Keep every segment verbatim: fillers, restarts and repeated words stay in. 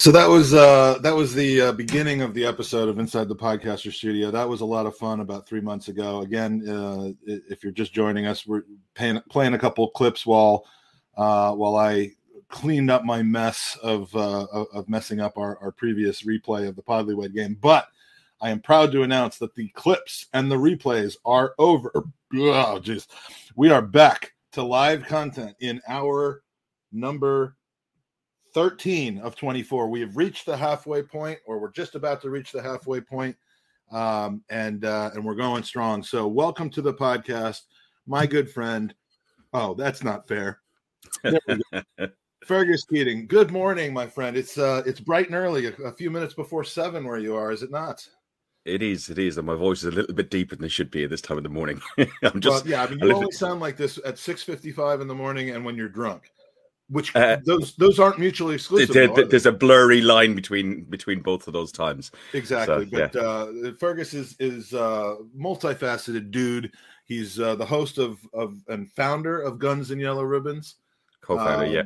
So that was uh, that was the uh, beginning of the episode of Inside the Podcaster Studio. That was a lot of fun about three months ago. Again, uh, if you're just joining us, we're paying, playing a couple of clips while uh, while I cleaned up my mess of uh, of messing up our, our previous replay of the Pollywed game. But I am proud to announce that the clips and the replays are over. Oh, geez. We are back to live content in our number thirteen of twenty-four. We have reached the halfway point, or we're just about to reach the halfway point, um, and uh, and we're going strong. So welcome to the podcast, my good friend. Oh, that's not fair. There we go. Fergus Keating. Good morning, my friend. It's uh, it's bright and early, a, a few minutes before seven where you are, is it not? It is, it is. And my voice is a little bit deeper than it should be at this time of the morning. I'm just well, yeah. I mean, you only bit... sound like this at six fifty-five in the morning and when you're drunk. Which uh, those those aren't mutually exclusive. There, there, there's a blurry line between between both of those times. Exactly, so, but yeah. uh, Fergus is is uh, multifaceted dude. He's uh, the host of of and founder of Guns and Yellow Ribbons. Co-founder, um, yeah.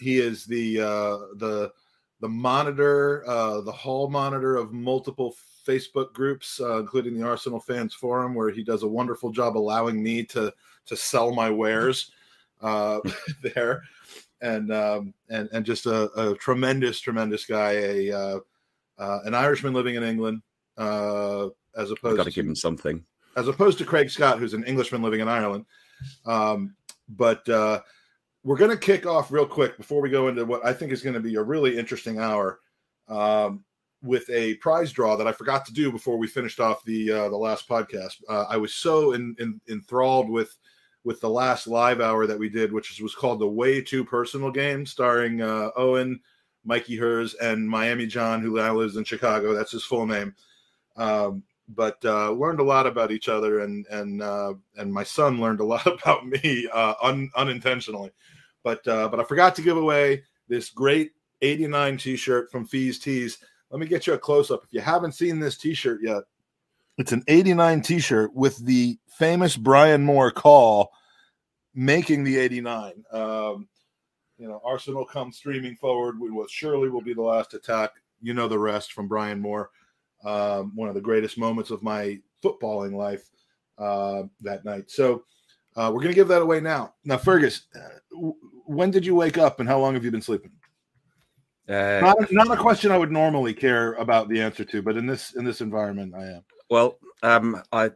He is the uh, the the monitor, uh, the hall monitor of multiple Facebook groups, uh, including the Arsenal Fans Forum, where he does a wonderful job allowing me to to sell my wares. Uh, there and um, and and just a, a tremendous, tremendous guy, a uh, uh, an Irishman living in England, uh, as opposed got to give him something, as opposed to Craig Scott, who's an Englishman living in Ireland. Um, but uh, we're going to kick off real quick before we go into what I think is going to be a really interesting hour um, with a prize draw that I forgot to do before we finished off the uh, the last podcast. Uh, I was so in, in, enthralled with. with the last live hour that we did, which was called The Way Too Personal Game, starring uh, Owen, Mikey Hers, and Miami John, who now lives in Chicago. That's his full name. Um, but uh, learned a lot about each other, and and uh, and my son learned a lot about me uh, un- unintentionally. But uh, but I forgot to give away this great eighty-nine T-shirt from Fees Tees. Let me get you a close-up. If you haven't seen this T-shirt yet, it's an eighty-nine T-shirt with the famous Brian Moore call, making the eighty-nine. Um, you know, Arsenal come streaming forward with what surely will be the last attack. You know the rest from Brian Moore. Um, one of the greatest moments of my footballing life uh, that night. So uh, we're going to give that away now. Now, Fergus, uh, w- when did you wake up and how long have you been sleeping? Uh, not, not a question I would normally care about the answer to, but in this in this environment, I am. Well, um, I,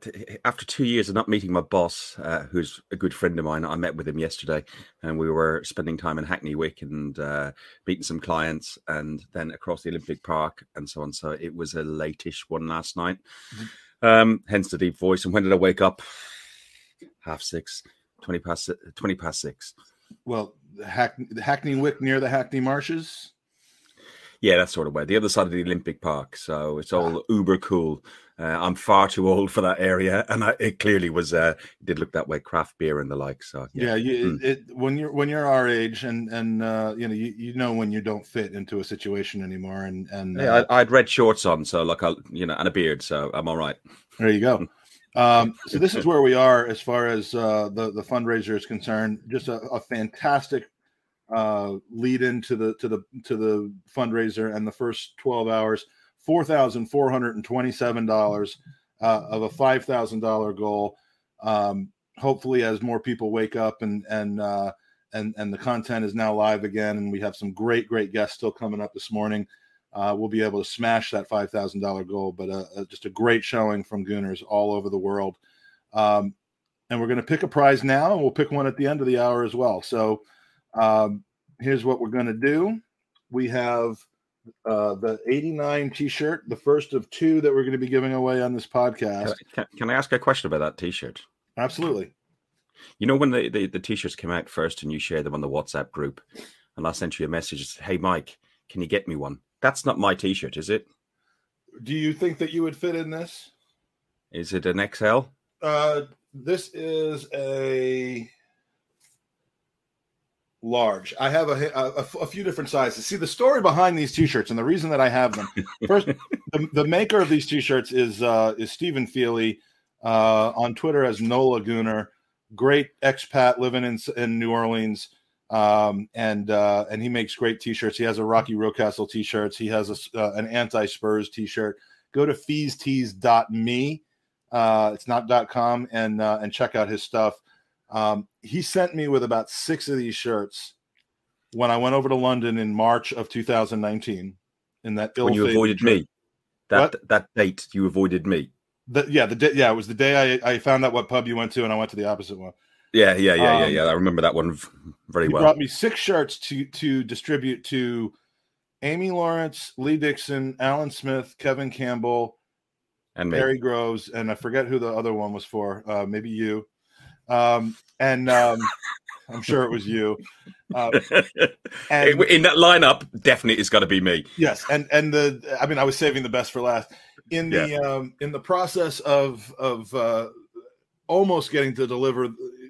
after two years of not meeting my boss, uh, who's a good friend of mine, I met with him yesterday and we were spending time in Hackney Wick and uh, meeting some clients and then across the Olympic Park and so on. So it was a late-ish one last night, mm-hmm. um, hence the deep voice. And when did I wake up? Half six, twenty past, twenty past six. Well, the Hackney, the Hackney Wick near the Hackney Marshes? Yeah, that sort of way. The other side of the Olympic Park. So it's all ah. uber cool. Uh, I'm far too old for that area. And I, it clearly was, uh, did look that way, craft beer and the like. So, yeah, yeah you, mm. it, when you're, when you're our age and, and, uh, you know, you, you know, when you don't fit into a situation anymore and, and, uh, yeah, I, I'd red shorts on. So like, I, you know, and a beard, so I'm all right. There you go. um, so this is where we are as far as, uh, the, the fundraiser is concerned. Just a, a fantastic, uh, lead into the, to the, to the fundraiser and the first twelve hours. four thousand four hundred twenty-seven dollars uh, of a five thousand dollars goal. Um, hopefully, as more people wake up and and uh, and and the content is now live again, and we have some great great guests still coming up this morning, uh, we'll be able to smash that five thousand dollars goal. But uh, just a great showing from Gooners all over the world. Um, and we're going to pick a prize now, and we'll pick one at the end of the hour as well. So um, here's what we're going to do. We have. Uh, the eighty-nine T-shirt, the first of two that we're going to be giving away on this podcast. Can, can, can I ask a question about that T-shirt? Absolutely. You know, when the, the, the T-shirts came out first and you shared them on the WhatsApp group, and I sent you a message, said, hey, Mike, can you get me one? That's not my T-shirt, is it? Do you think that you would fit in this? Is it an X L? Uh, this is a... large. I have a, a a few different sizes. See, the story behind these T-shirts and the reason that I have them. First, the, the maker of these T-shirts is uh, is Stephen Feely uh, on Twitter as Nola Gooner, great expat living in in New Orleans. Um, and uh, and he makes great T-shirts. He has a Rocky Rocastle T-shirt. He has a, uh, an anti-Spurs T-shirt. Go to fees tees dot me. Uh, it's not .com, and uh, and check out his stuff. Um, he sent me with about six of these shirts when I went over to London in March of two thousand nineteen. In that when you avoided trip. me, that what? that date you avoided me. The, yeah, the day, yeah, it was the day I, I found out what pub you went to, and I went to the opposite one. Yeah, yeah, yeah, um, yeah, yeah. I remember that one very he well. He brought me six shirts to to distribute to Amy Lawrence, Lee Dixon, Alan Smith, Kevin Campbell, and Barry Groves, and I forget who the other one was for. Uh, maybe you. Um, and um, I'm sure it was you. Uh, and, in that lineup, definitely it's got to be me. Yes, and and the I mean I was saving the best for last. In the yeah. um, in the process of of uh, almost getting to deliver the,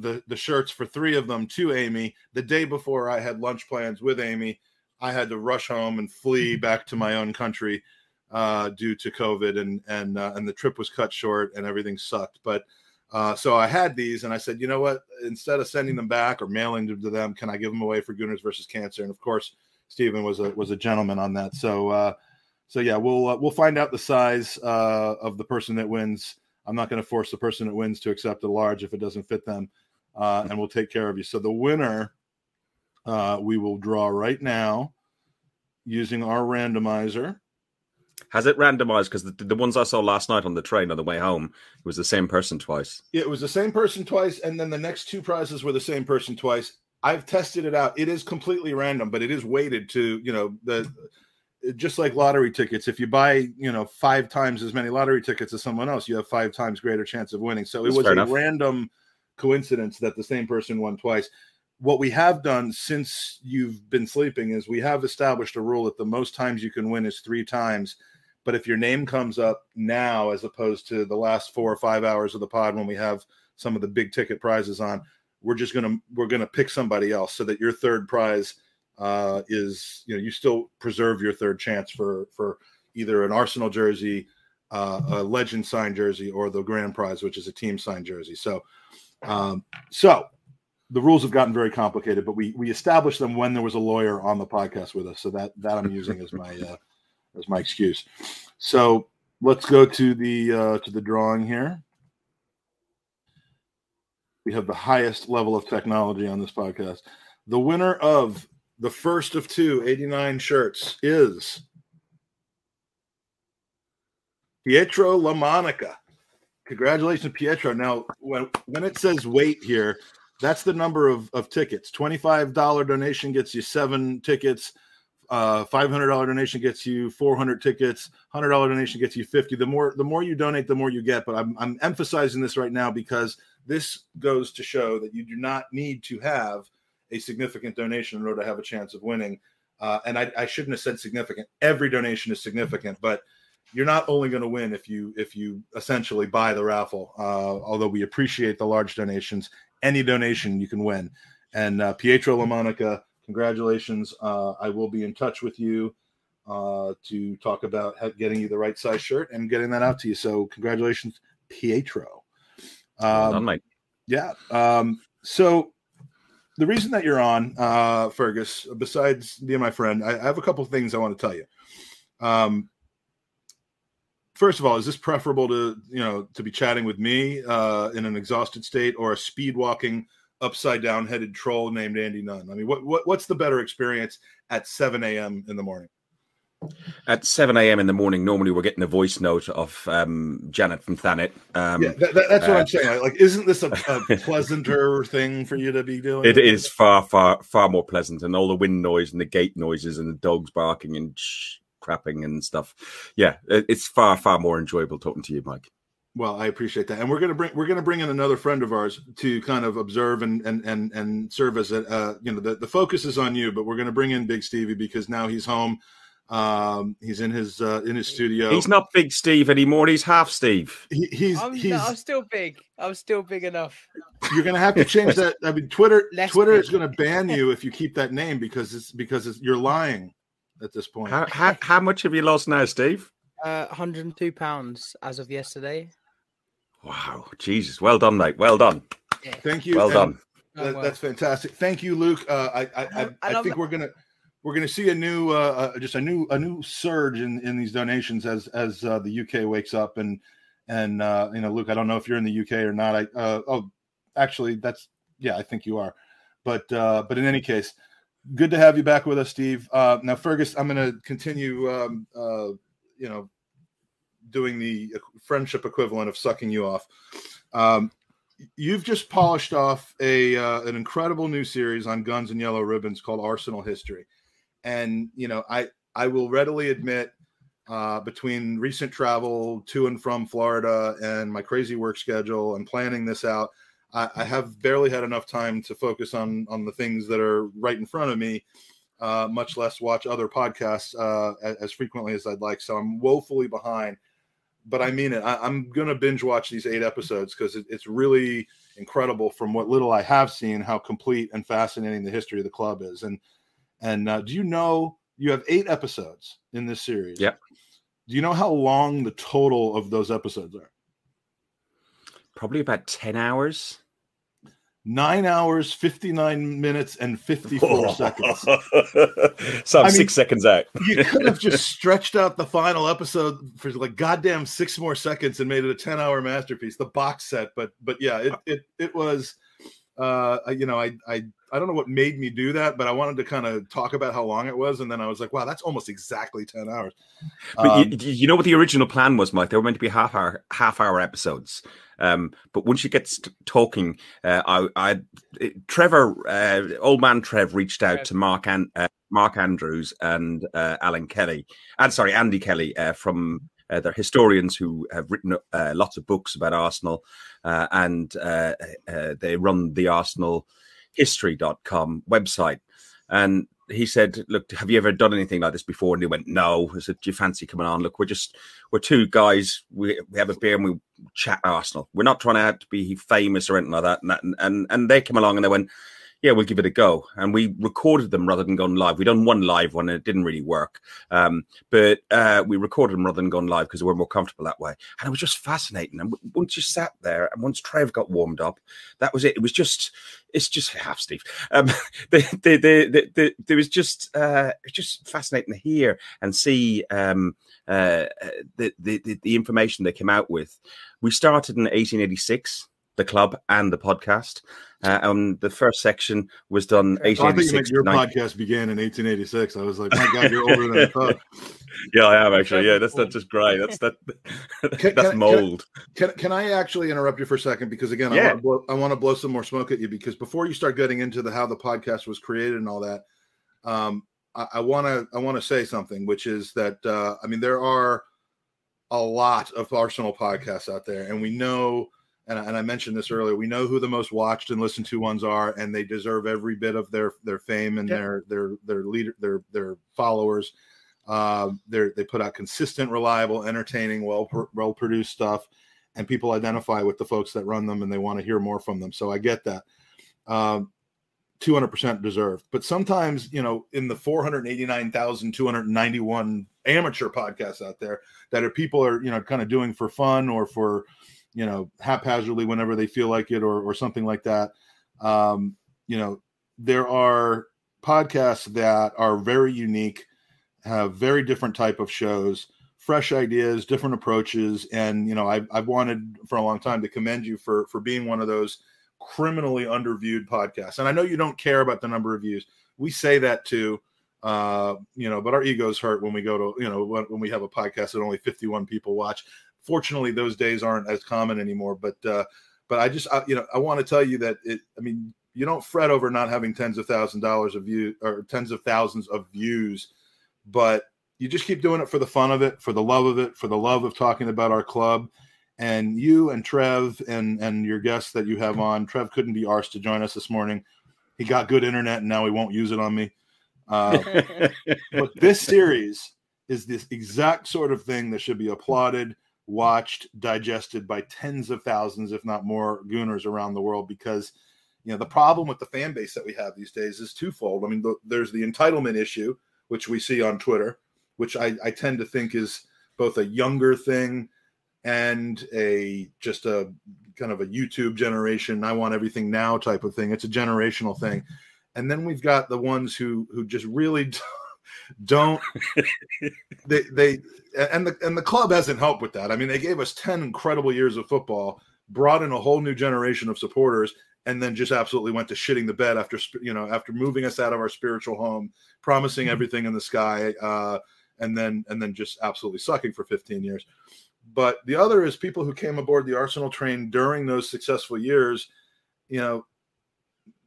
the the shirts for three of them to Amy, the day before I had lunch plans with Amy, I had to rush home and flee back to my own country uh, due to COVID, and and uh, and the trip was cut short and everything sucked. But uh, so I had these, and I said, you know what? Instead of sending them back or mailing them to them, can I give them away for Gooners versus Cancer? And of course, Stephen was a was a gentleman on that. So. Uh, So yeah, we'll uh, we'll find out the size uh, of the person that wins. I'm not going to force the person that wins to accept a large if it doesn't fit them, uh, and we'll take care of you. So the winner, uh, we will draw right now using our randomizer. Has it randomized? Because the, the ones I saw last night on the train on the way home, it was the same person twice. Yeah, it was the same person twice, and then the next two prizes were the same person twice. I've tested it out. It is completely random, but it is weighted to, you know, the. Just like lottery tickets, if you buy, you know, five times as many lottery tickets as someone else, you have five times greater chance of winning. So it That's was a enough. random coincidence that the same person won twice. What we have done since you've been sleeping is we have established a rule that the most times you can win is three times. But if your name comes up now, as opposed to the last four or five hours of the pod when we have some of the big ticket prizes on, we're just going to we're going to pick somebody else so that your third prize Uh, is, you know, you still preserve your third chance for for either an Arsenal jersey, uh, a legend signed jersey, or the grand prize, which is a team signed jersey. So, um, so the rules have gotten very complicated, but we we established them when there was a lawyer on the podcast with us. So that that I'm using as my uh, as my excuse. So let's go to the uh, to the drawing here. We have the highest level of technology on this podcast. The winner of the first of two eighty-nine shirts is Pietro LaMonica. Congratulations, Pietro. Now, when, when it says wait here, that's the number of, of tickets. twenty-five dollars donation gets you seven tickets. Uh, five hundred dollars donation gets you four hundred tickets. one hundred dollars donation gets you fifty. The more, the more you donate, the more you get. But I'm, I'm emphasizing this right now because this goes to show that you do not need to have a significant donation in order to have a chance of winning. Uh, and I, I shouldn't have said significant. Every donation is significant, but you're not only going to win if you if you essentially buy the raffle. Uh, although we appreciate the large donations, any donation you can win. And uh, Pietro LaMonica, congratulations. Uh, I will be in touch with you uh, to talk about getting you the right size shirt and getting that out to you. So congratulations, Pietro. Um, well done, yeah. Um, so. The reason that you're on, uh, Fergus, besides being my friend, I, I have a couple of things I want to tell you. Um, first of all, is this preferable to, you know, to be chatting with me uh, in an exhausted state or a speed walking upside down headed troll named Andy Nunn? I mean, what, what what's the better experience at seven a.m. in the morning? At seven a.m. in the morning, normally we're getting a voice note of um, Janet from Thanet. Um, yeah, that, that's what uh, I'm saying. Like, isn't this a, a pleasanter thing for you to be doing? It is far, far, far more pleasant, and all the wind noise and the gate noises and the dogs barking and sh- crapping and stuff. Yeah, it's far, far more enjoyable talking to you, Mike. Well, I appreciate that, and we're gonna bring we're gonna bring in another friend of ours to kind of observe and and and and serve as a uh, you know the, the focus is on you, but we're gonna bring in Big Stevie because now he's home. Um, he's in his uh, in his studio. He's not Big Steve anymore. He's half Steve. He, he's, I'm, he's... No, I'm still big. I'm still big enough. You're gonna have to change that. I mean, Twitter Less Twitter big. is gonna ban you if you keep that name because it's because it's, you're lying at this point. How, how how much have you lost now, Steve? Uh, one hundred two pounds as of yesterday. Wow, Jesus! Well done, mate. Well done. Yeah. Thank you. Well and, done. That, well. That's fantastic. Thank you, Luke. Uh, I I, I, I, I think we're gonna we're gonna see a new uh, just a new a new surge in, in these donations as as uh, the U K wakes up and and uh, you know, Luke, I don't know if you're in the U K or not. I uh, oh, actually, that's yeah, I think you are. But uh, but in any case, good to have you back with us, Steve. Uh, now, Fergus, I'm going to continue, um, uh, you know, doing the friendship equivalent of sucking you off. Um, you've just polished off a uh, an incredible new series on Guns and Yellow Ribbons called Arsenal History, and you know, I I will readily admit, uh, between recent travel to and from Florida and my crazy work schedule and planning this out, I have barely had enough time to focus on on the things that are right in front of me, uh, much less watch other podcasts uh, as, as frequently as I'd like. So I'm woefully behind, but I mean it. I, I'm going to binge watch these eight episodes because it, it's really incredible from what little I have seen how complete and fascinating the history of the club is. And and uh, do you know you have eight episodes in this series? Yeah. Do you know how long the total of those episodes are? Probably about ten hours. nine hours, fifty-nine minutes, and fifty-four oh. seconds. So I'm I mean, six seconds out. You could have just stretched out the final episode for like goddamn six more seconds and made it a ten-hour masterpiece, the box set. But but yeah, it it, it was, uh, you know, I, I, I don't know what made me do that, but I wanted to kind of talk about how long it was. And then I was like, wow, that's almost exactly ten hours. But um, you, you know what the original plan was, Mike? They were meant to be half-hour half hour episodes. Um, but once you get st- talking, uh, I, I, Trevor, uh, old man Trev, reached out to Mark and uh, Mark Andrews and uh, Alan Kelly. And sorry, Andy Kelly uh, from uh, they're historians who have written uh, lots of books about Arsenal, uh, and uh, uh, they run the Arsenal History dot com website. And he said, "Look, have you ever done anything like this before?" And he went, "No." I said, "Do you fancy coming on? Look, we're just we're two guys. We, we have a beer and we chat Arsenal. We're not trying to have to be famous or anything like that." And, that, and and they came along and they went, "Yeah, we'll give it a go." And we recorded them rather than gone live. We done one live one and it didn't really work, um, but uh, we recorded them rather than gone live because we were more comfortable that way. And it was just fascinating. And once you sat there and once Trev got warmed up, that was it. It was just. It's just half Steve. Um, there the, the, the, the was just uh, just fascinating to hear and see um, uh, the, the the information they came out with. We started in eighteen eighty-six, the club and the podcast. Uh, and the first section was done eighteen eighty-six. Your ninety podcast began in eighteen eighty-six. I was like, my God, you're older than I thought. Yeah, I am actually. Yeah, that's not just grey. That's that. Can, that's can, mold. Can, can I actually interrupt you for a second? Because again, yeah. I, want to blow, I want to blow some more smoke at you. Because before you start getting into the how the podcast was created and all that, um, I, I want to I want to say something, which is that uh, I mean, there are a lot of Arsenal podcasts out there, and we know. And I, and I mentioned this earlier, we know who the most watched and listened to ones are, and they deserve every bit of their, their fame and yeah. their, their, their leader, their, their followers. Uh, they're, they put out consistent, reliable, entertaining, well, well produced stuff, and people identify with the folks that run them and they want to hear more from them. So I get that. Um, two hundred percent deserved, but sometimes, you know, in the four hundred eighty-nine thousand two hundred ninety-one amateur podcasts out there that are people are, you know, kind of doing for fun or for, you know, haphazardly whenever they feel like it or or something like that. Um, you know, there are podcasts that are very unique, have very different type of shows, fresh ideas, different approaches. And, you know, I've, I've wanted for a long time to commend you for, for being one of those criminally underviewed podcasts. And I know you don't care about the number of views. We say that too, uh, you know, but our egos hurt when we go to, you know, when, when we have a podcast that only fifty-one people watch. Fortunately, those days aren't as common anymore, but, uh, but I just, I, you know, I want to tell you that it, I mean, you don't fret over not having tens of thousands of dollars of view or tens of thousands of views, but you just keep doing it for the fun of it, for the love of it, for the love of talking about our club. And you and Trev and, and your guests that you have on, Trev couldn't be arsed to join us this morning. He got good internet and now he won't use it on me. Uh, but this series is this exact sort of thing that should be applauded, watched, digested by tens of thousands, if not more, Gooners around the world, because you know the problem with the fan base that we have these days is twofold. I mean, the, there's the entitlement issue, which we see on Twitter, which I, I tend to think is both a younger thing and a just a kind of a YouTube generation, I want everything now type of thing. It's a generational thing. And then we've got the ones who who just really don't they they and the and the club hasn't helped with that. I mean, they gave us ten incredible years of football, brought in a whole new generation of supporters, and then just absolutely went to shitting the bed after, you know, after moving us out of our spiritual home, promising everything in the sky, uh, and then and then just absolutely sucking for fifteen years. But the other is people who came aboard the Arsenal train during those successful years, you know,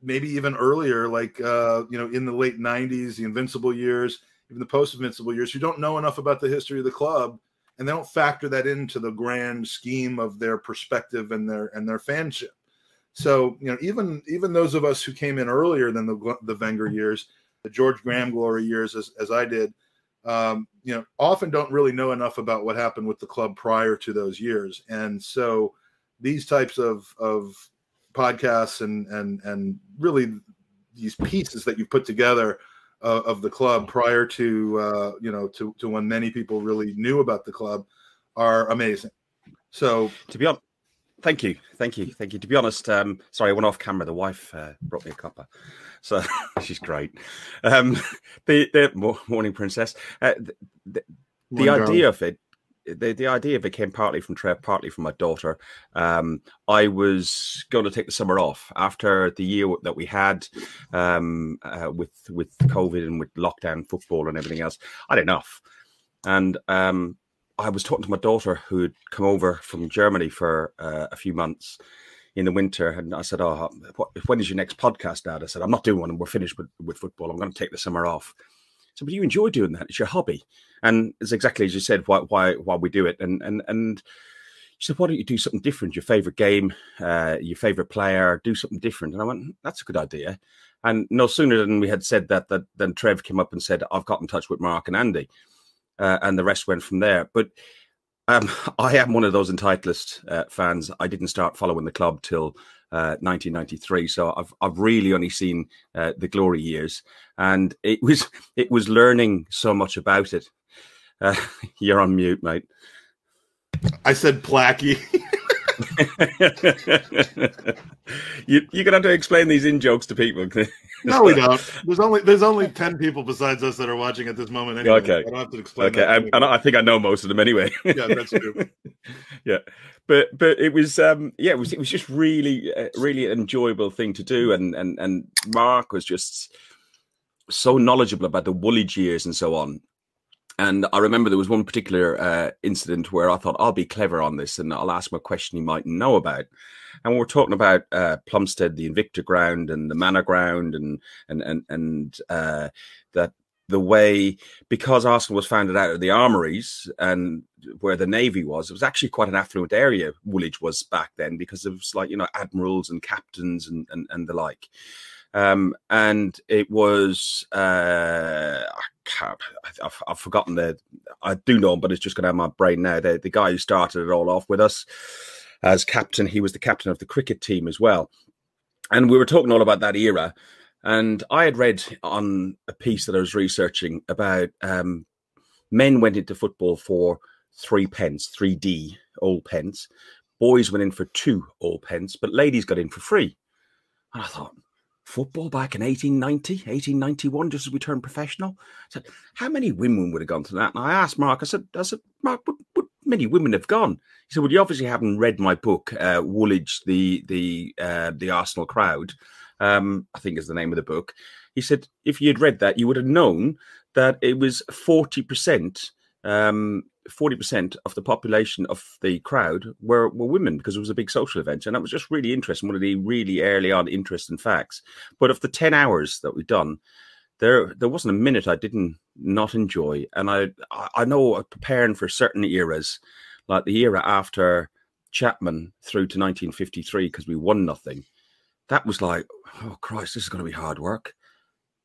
maybe even earlier, like, uh, you know, in the late nineties, the Invincible years, even the post-Invincible years, who don't know enough about the history of the club, and they don't factor that into the grand scheme of their perspective and their and their fanship. So, you know, even even those of us who came in earlier than the the Wenger years, the George Graham glory years, as as I did, um, you know, often don't really know enough about what happened with the club prior to those years. And so these types of of podcasts and and and really these pieces that you put together uh, of the club prior to, uh, you know, to, to when many people really knew about the club are amazing. So to be honest. Thank you. Thank you. Thank you. To be honest, um, sorry, I went off camera. The wife uh, brought me a cuppa. So she's great. Um, the, the morning princess. Uh, the the, the idea of it, the, the idea of it came partly from Trev, partly from my daughter. Um, I was going to take the summer off after the year that we had um, uh, with, with COVID and with lockdown football and everything else. I had enough. And, um, I was talking to my daughter who had come over from Germany for uh, a few months in the winter. And I said, oh, what, when is your next podcast, Dad? I said, I'm not doing one and we're finished with, with football. I'm going to take the summer off. So, but you enjoy doing that. It's your hobby. And it's exactly as you said, why, why, why we do it. And, and, and she said, why don't you do something different? Your favorite game, uh, your favorite player, do something different. And I went, that's a good idea. And no sooner than we had said that, that than Trev came up and said, I've got in touch with Mark and Andy. Uh, and the rest went from there. But um, I am one of those entitlist uh, fans. I didn't start following the club till uh, nineteen ninety-three, so I've I've really only seen uh, the glory years, and it was it was learning so much about it. Uh, you're on mute, mate. I said Placky. you, you're gonna have to explain these in jokes to people. No, we don't. There's only there's only ten people besides us that are watching at this moment. Anyway, okay, I don't have to explain. Okay, that I, and I think I know most of them anyway. Yeah, that's true. Yeah, but but it was um yeah it was it was just really uh, really an enjoyable thing to do, and and and Mark was just so knowledgeable about the Woolwich years and so on. And I remember there was one particular uh, incident where I thought, I'll be clever on this and I'll ask him a question he might know about. And we were talking about uh, Plumstead, the Invicta Ground and the Manor Ground and and and, and uh, that the way, because Arsenal was founded out of the armories and where the Navy was, it was actually quite an affluent area, Woolwich was back then, because it was like, you know, admirals and captains and, and, and the like. Um, and it was, uh, I can't, I've, I've forgotten the, I do know him, but it's just going to have my brain now. The, the guy who started it all off with us as captain, he was the captain of the cricket team as well. And we were talking all about that era. And I had read on a piece that I was researching about um, men went into football for three pence, three D, old pence. Boys went in for two old pence, but ladies got in for free. And I thought, football back in eighteen ninety, eighteen ninety-one, just as we turned professional. I said, how many women would have gone to that? And I asked Mark, I said, I said, Mark, what, what many women have gone? He said, well, you obviously haven't read my book, uh, Woolwich, the the uh, the Arsenal Crowd, um, I think is the name of the book. He said, if you'd read that, you would have known that it was forty percent, um, forty percent of the population of the crowd were, were women, because it was a big social event. And that was just really interesting, one of the really early on interesting facts. But of the ten hours that we've done, there there wasn't a minute I didn't not enjoy. And I, I know preparing for certain eras, like the era after Chapman through to nineteen fifty-three, because we won nothing, that was like, oh, Christ, this is going to be hard work.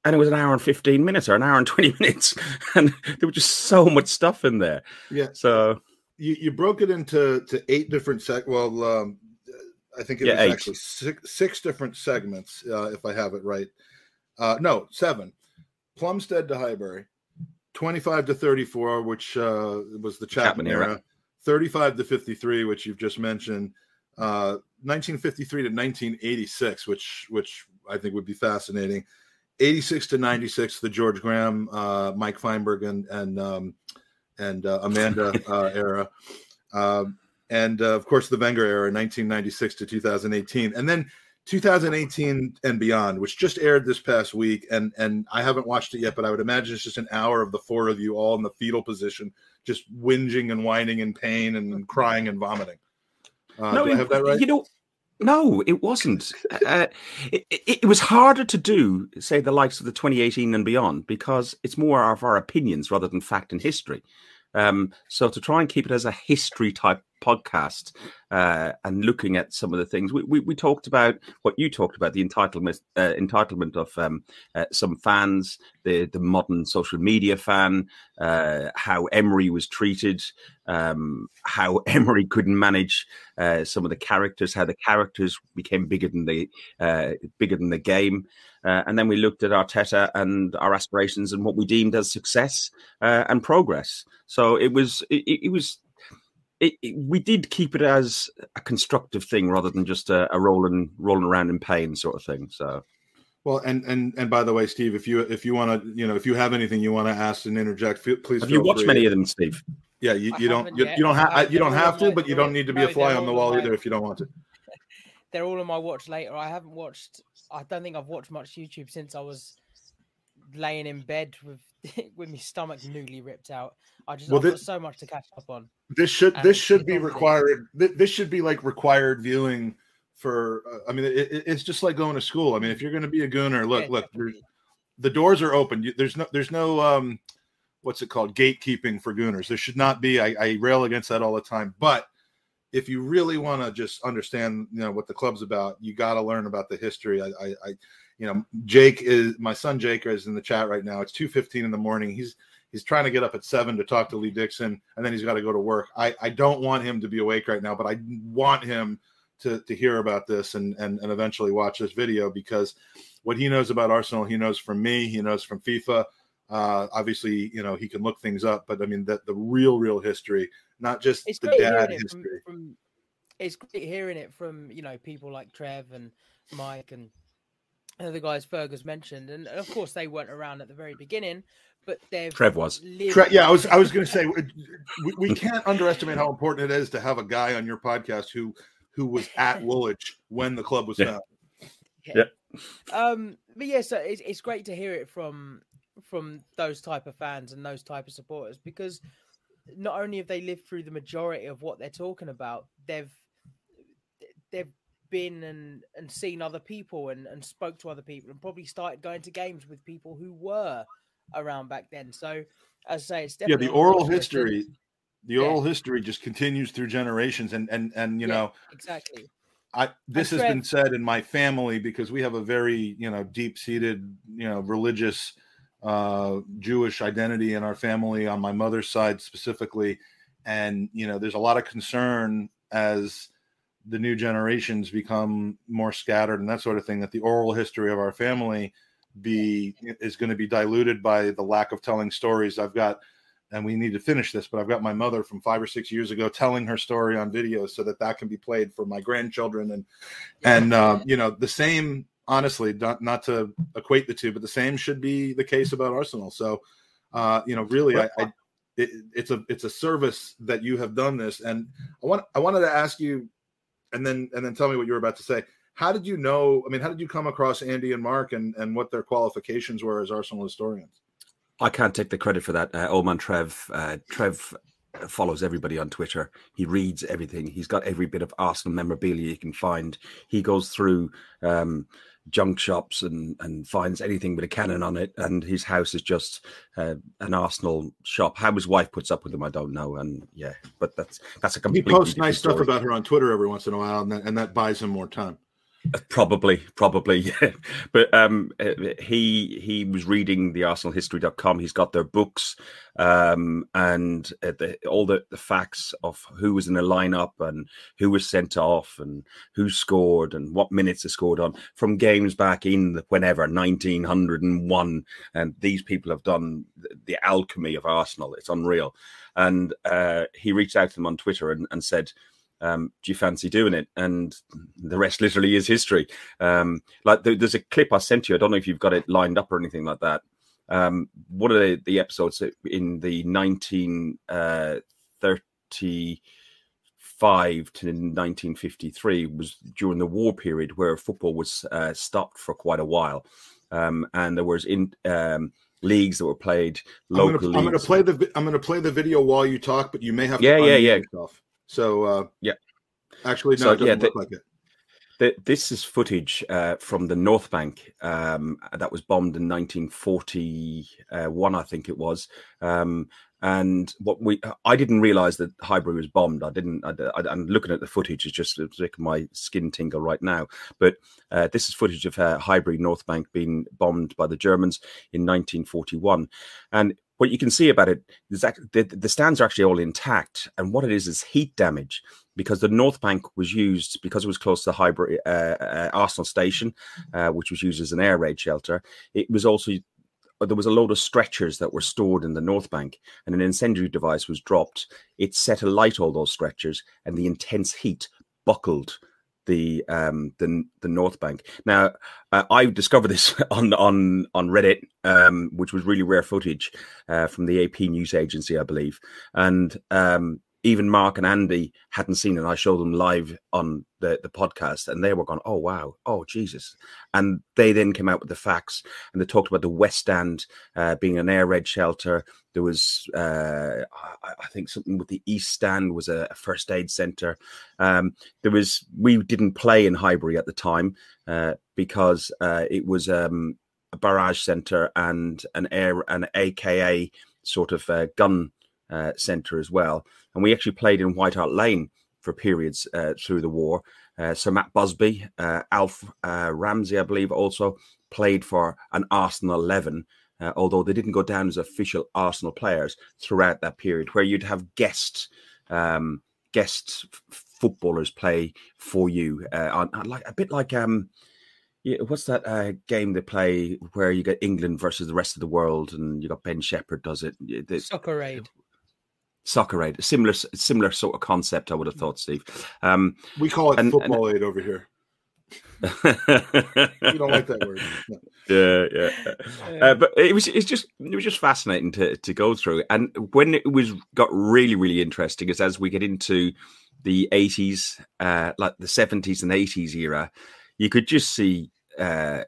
And it was an hour and fifteen minutes or an hour and twenty minutes. And there was just so much stuff in there. Yeah. So you, you broke it into to eight different sec. Well, um, I think it yeah, was eight. actually six, six different segments, uh, if I have it right. Uh, no, seven. Plumstead to Highbury, twenty-five to thirty-four, which uh, was the Chapman, Chapman era. thirty-five to fifty-three, which you've just mentioned, uh, nineteen fifty-three to nineteen eighty-six, which which I think would be fascinating. eighty-six to ninety-six, the George Graham, uh, Mike Feinberg, and and um, and uh, Amanda uh, era. Um, and, uh, of course, the Wenger era, nineteen ninety-six to twenty eighteen. And then twenty eighteen and beyond, which just aired this past week. And, and I haven't watched it yet, but I would imagine it's just an hour of the four of you all in the fetal position, just whinging and whining in pain and crying and vomiting. Uh, no, do I have that right? You know, no, it wasn't. uh, it, it, it was harder to do, say, the likes of the twenty eighteen and beyond, because it's more of our opinions rather than fact and history. Um, so to try and keep it as a history type podcast uh, and looking at some of the things we, we, we talked about, what you talked about, the entitlement uh, entitlement of um, uh, some fans, the, the modern social media fan, uh, how Emery was treated, um, how Emery couldn't manage uh, some of the characters, how the characters became bigger than the uh, bigger than the game. Uh, and then we looked at Arteta and our aspirations and what we deemed as success uh, and progress. So it was, it, it was, it, it, we did keep it as a constructive thing rather than just a, a rolling, rolling around in pain sort of thing. So, well, and and and by the way, Steve, if you if you want to, you know, if you have anything you want to ask and interject, please. Have you watched many of them, Steve? Yeah, you, you don't you, you don't have you don't have to, but you don't need to be a fly on the wall either if you don't want to. They're all on my watch later. I haven't watched. I don't think I've watched much YouTube since I was laying in bed with with my stomach newly ripped out. I just well, I've this, got so much to catch up on. This should and this should be required. Thing. This should be like required viewing for. Uh, I mean, it, it's just like going to school. I mean, if you're going to be a Gooner, look, yeah, look, the doors are open. You, there's no, there's no, um, what's it called? Gatekeeping for Gooners. There should not be. I, I rail against that all the time, but. If you really want to just understand, you know, what the club's about, you got to learn about the history. I, I, I, you know, Jake is my son. Jake is in the chat right now. It's two fifteen in the morning. He's he's trying to get up at seven to talk to Lee Dixon, and then he's got to go to work. I, I don't want him to be awake right now, but I want him to to hear about this and and and eventually watch this video, because what he knows about Arsenal, he knows from me, he knows from FIFA. Uh, obviously, you know, he can look things up, but I mean that the real, real history. Not just it's the dad it history. From, from, it's great hearing it from, you know, people like Trev and Mike and the guys Fergus mentioned, and of course they weren't around at the very beginning, but they've Trev was. Tre- yeah, I was. I was going to say we, we can't underestimate how important it is to have a guy on your podcast who who was at Woolwich when the club was founded. Yeah. yeah. yeah. Um, but yeah, so it's it's great to hear it from from those type of fans and those type of supporters, because. Not only have they lived through the majority of what they're talking about, they've they've been and, and seen other people and, and spoke to other people and probably started going to games with people who were around back then. So, as I say, it's definitely yeah. The oral history, the yeah. oral history just continues through generations, and and and you yeah, know exactly. I this and has Trev, been said in my family, because we have a very you know deep-seated you know religious. Uh, Jewish identity in our family on my mother's side specifically, and you know there's a lot of concern as the new generations become more scattered and that sort of thing, that the oral history of our family be is going to be diluted by the lack of telling stories. I've got, and we need to finish this, but I've got my mother from five or six years ago telling her story on video so that that can be played for my grandchildren, and and uh, you know the same. Honestly, not, not to equate the two, but the same should be the case about Arsenal. So, uh, you know, really, I, I it, it's a it's a service that you have done this. And I want I wanted to ask you, and then and then tell me what you were about to say. How did you know? I mean, how did you come across Andy and Mark, and, and what their qualifications were as Arsenal historians? I can't take the credit for that. Uh, old man Trev, uh, Trev. follows everybody on Twitter. He reads everything. He's got every bit of Arsenal memorabilia you can find. He goes through um, junk shops and, and finds anything with a cannon on it. And his house is just uh, an Arsenal shop. How his wife puts up with him, I don't know. And yeah, but that's that's a completely. He posts nice stuff about her on Twitter every once in a while, and that, and that buys him more time. Probably, probably, yeah. But um, he he was reading the Arsenal History dot com. He's got their books um, and uh, the, all the, the facts of who was in the lineup and who was sent off and who scored and what minutes they scored on from games back in whenever nineteen oh one. And these people have done the alchemy of Arsenal. It's unreal. And uh, he reached out to them on Twitter and, and said, Um, do you fancy doing it? And the rest literally is history. Um, like there, there's a clip I sent you. I don't know if you've got it lined up or anything like that. Um, one of the, the episodes in the nineteen thirty-five to nineteen fifty-three was during the war period where football was uh, stopped for quite a while. Um, and there was in um, leagues that were played locally. I'm going to play the I'm going to play the video while you talk, but you may have to yeah, yeah, yeah. yourself. So, uh, yeah, actually, no, so, it doesn't yeah, the, look like it. The, this is footage uh, from the North Bank um, that was bombed in nineteen forty-one, I think it was. Um, and what we, I didn't realize that Highbury was bombed. I didn't, I, I, I'm looking at the footage, it's just it's like my skin tingle right now. But uh, this is footage of uh, Highbury North Bank being bombed by the Germans in nineteen forty-one. And what you can see about it is that the stands are actually all intact. And what it is is heat damage, because the North Bank was used, because it was close to the Highbury uh, uh, Arsenal station, uh, which was used as an air raid shelter. It was also, there was a load of stretchers that were stored in the North Bank, and an incendiary device was dropped. It set alight all those stretchers, and the intense heat buckled the um the, the North Bank. Now uh, I discovered this on on on Reddit, um which was really rare footage uh from the A P news agency, I believe, and um even Mark and Andy hadn't seen it. I showed them live on the the podcast, and they were going, oh wow, oh Jesus. And they then came out with the facts, and they talked about the West End uh being an air raid shelter. There was uh I, I think something with the East End was a, a first aid center. Um there was, we didn't play in Highbury at the time uh because uh it was um a barrage center and an air an A K A sort of uh, gun Uh, centre as well. And we actually played in White Hart Lane for periods uh, through the war. Uh, Sir Matt Busby, uh, Alf uh, Ramsey, I believe, also played for an Arsenal eleven, uh, although they didn't go down as official Arsenal players throughout that period, where you'd have guest um, guest f- footballers play for you. Uh, on, on like a bit like... Um, what's that uh, game they play where you get England versus the rest of the world, and you got Ben Shepherd does it? It's, Soccer Aid. Soccer Aid, a similar, similar sort of concept, I would have thought, Steve. Um, we call it and, football and, aid over here. You don't like that word. No. Yeah, yeah. Uh, but it was, it's just, it was just fascinating to to go through. And when it was got really, really interesting is as we get into the eighties, uh, like the seventies and eighties era, you could just see uh,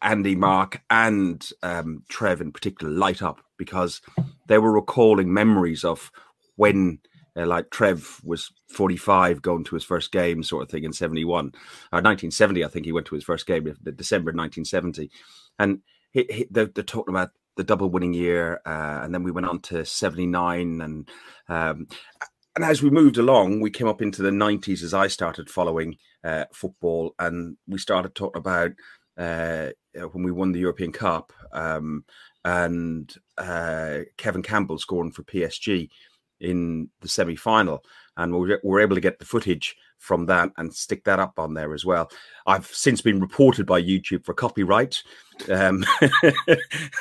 Andy, Mark, and um, Trev in particular light up, because they were recalling memories of when, uh, like Trev was forty-five going to his first game sort of thing in seventy-one, or nineteen seventy, I think he went to his first game, December nineteen seventy. And he, he, they're, they're talking about the double winning year, uh, and then we went on to seventy-nine. And um, and as we moved along, we came up into the nineties as I started following uh, football, and we started talking about uh, when we won the European Cup, um, and uh, Kevin Campbell scoring for P S G in the semi-final, and we were able to get the footage from that and stick that up on there as well. I've since been reported by YouTube for copyright. Um, yeah,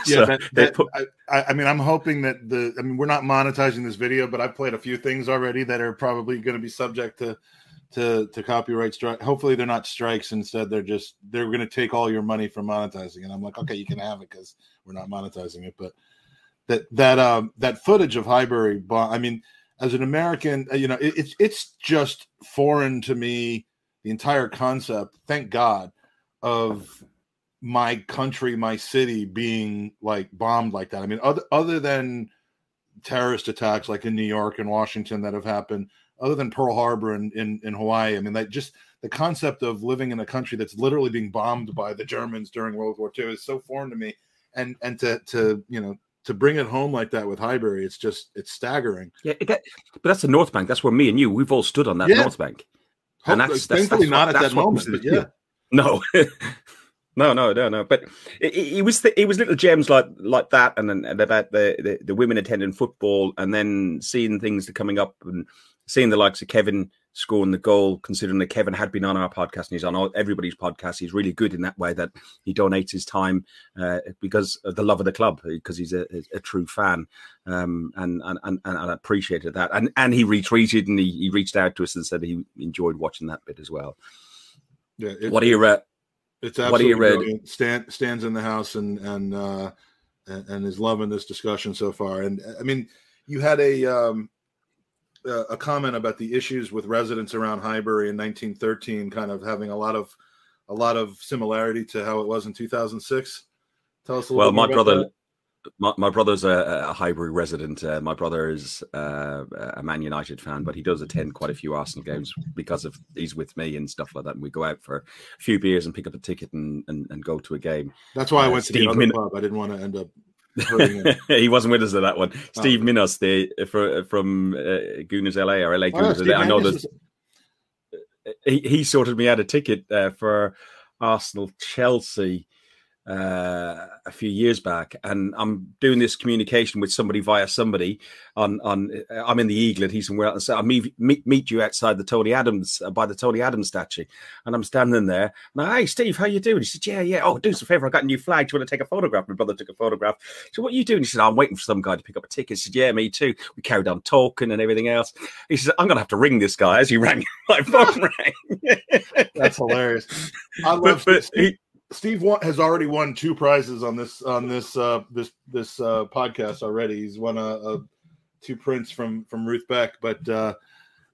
so that, that, put... I, I mean, I'm hoping that the, I mean, we're not monetizing this video, but I've played a few things already that are probably going to be subject to to to copyright strike. Hopefully they're not strikes. Instead, they're just, they're going to take all your money from monetizing. And I'm like, okay, you can have it because we're not monetizing it. But that, that, um, that footage of Highbury, I mean, as an American, you know, it, it's, it's just foreign to me, the entire concept, thank God, of my country, my city being like bombed like that. I mean, other, other than terrorist attacks like in New York and Washington that have happened, other than Pearl Harbor and in, in Hawaii, I mean, that just the concept of living in a country that's literally being bombed by the Germans during World War Two is so foreign to me. And and to to you know to bring it home like that with Highbury, it's just it's staggering. Yeah, that, but that's the North Bank. That's where me and you we've all stood on that yeah. North Bank. And that's, that's, that's, that's not what, at that's that moment, but yeah. No. No, no, no, no. But it, it was th- it was little gems like like that, and then and about the, the, the women attending football, and then seeing things that coming up, and seeing the likes of Kevin scoring the goal. Considering that Kevin had been on our podcast, and he's on all, everybody's podcast, he's really good in that way that he donates his time uh, because of the love of the club, because he's a, a true fan, um, and and and I appreciated that. And and he retweeted and he, he reached out to us and said he enjoyed watching that bit as well. Yeah, it, what are your uh, It's absolutely brilliant. Stan, Stan's in the house and and uh, and is loving this discussion so far. And I mean, you had a um, a comment about the issues with residents around Highbury in nineteen thirteen, kind of having a lot of a lot of similarity to how it was in two thousand six. Tell us a little. Well, bit my about brother, that. my my brother's a, a Highbury resident. Uh, my brother is uh, a Man United fan, but he does attend quite a few Arsenal games because of he's with me and stuff like that. And we go out for a few beers and pick up a ticket and and, and go to a game. That's why uh, I went Steve to the other Min- club. I didn't want to end up. He wasn't with us at that one. Oh. Steve Minos, the for, from uh, Gooners L A or L A Gooners. Oh, L A. I know that he, he sorted me out a ticket uh, for Arsenal Chelsea uh, a few years back, and I'm doing this communication with somebody via somebody. On on, I'm in the Eaglet. He's somewhere else. So I meet, meet meet you outside the Tony Adams uh, by the Tony Adams statue, and I'm standing there. And I, hey, Steve, how you doing? He said, yeah, yeah. Oh, do us a favor. I got a new flag. Do you want to take a photograph? My brother took a photograph. So what are you doing? He said, I'm waiting for some guy to pick up a ticket. He said, yeah, me too. We carried on talking and everything else. He says, I'm gonna have to ring this guy. As he rang, my phone rang. That's hilarious. I love this. Steve has already won two prizes on this on this uh, this this uh, podcast already. He's won a, a two prints from, from Ruth Beck, but uh,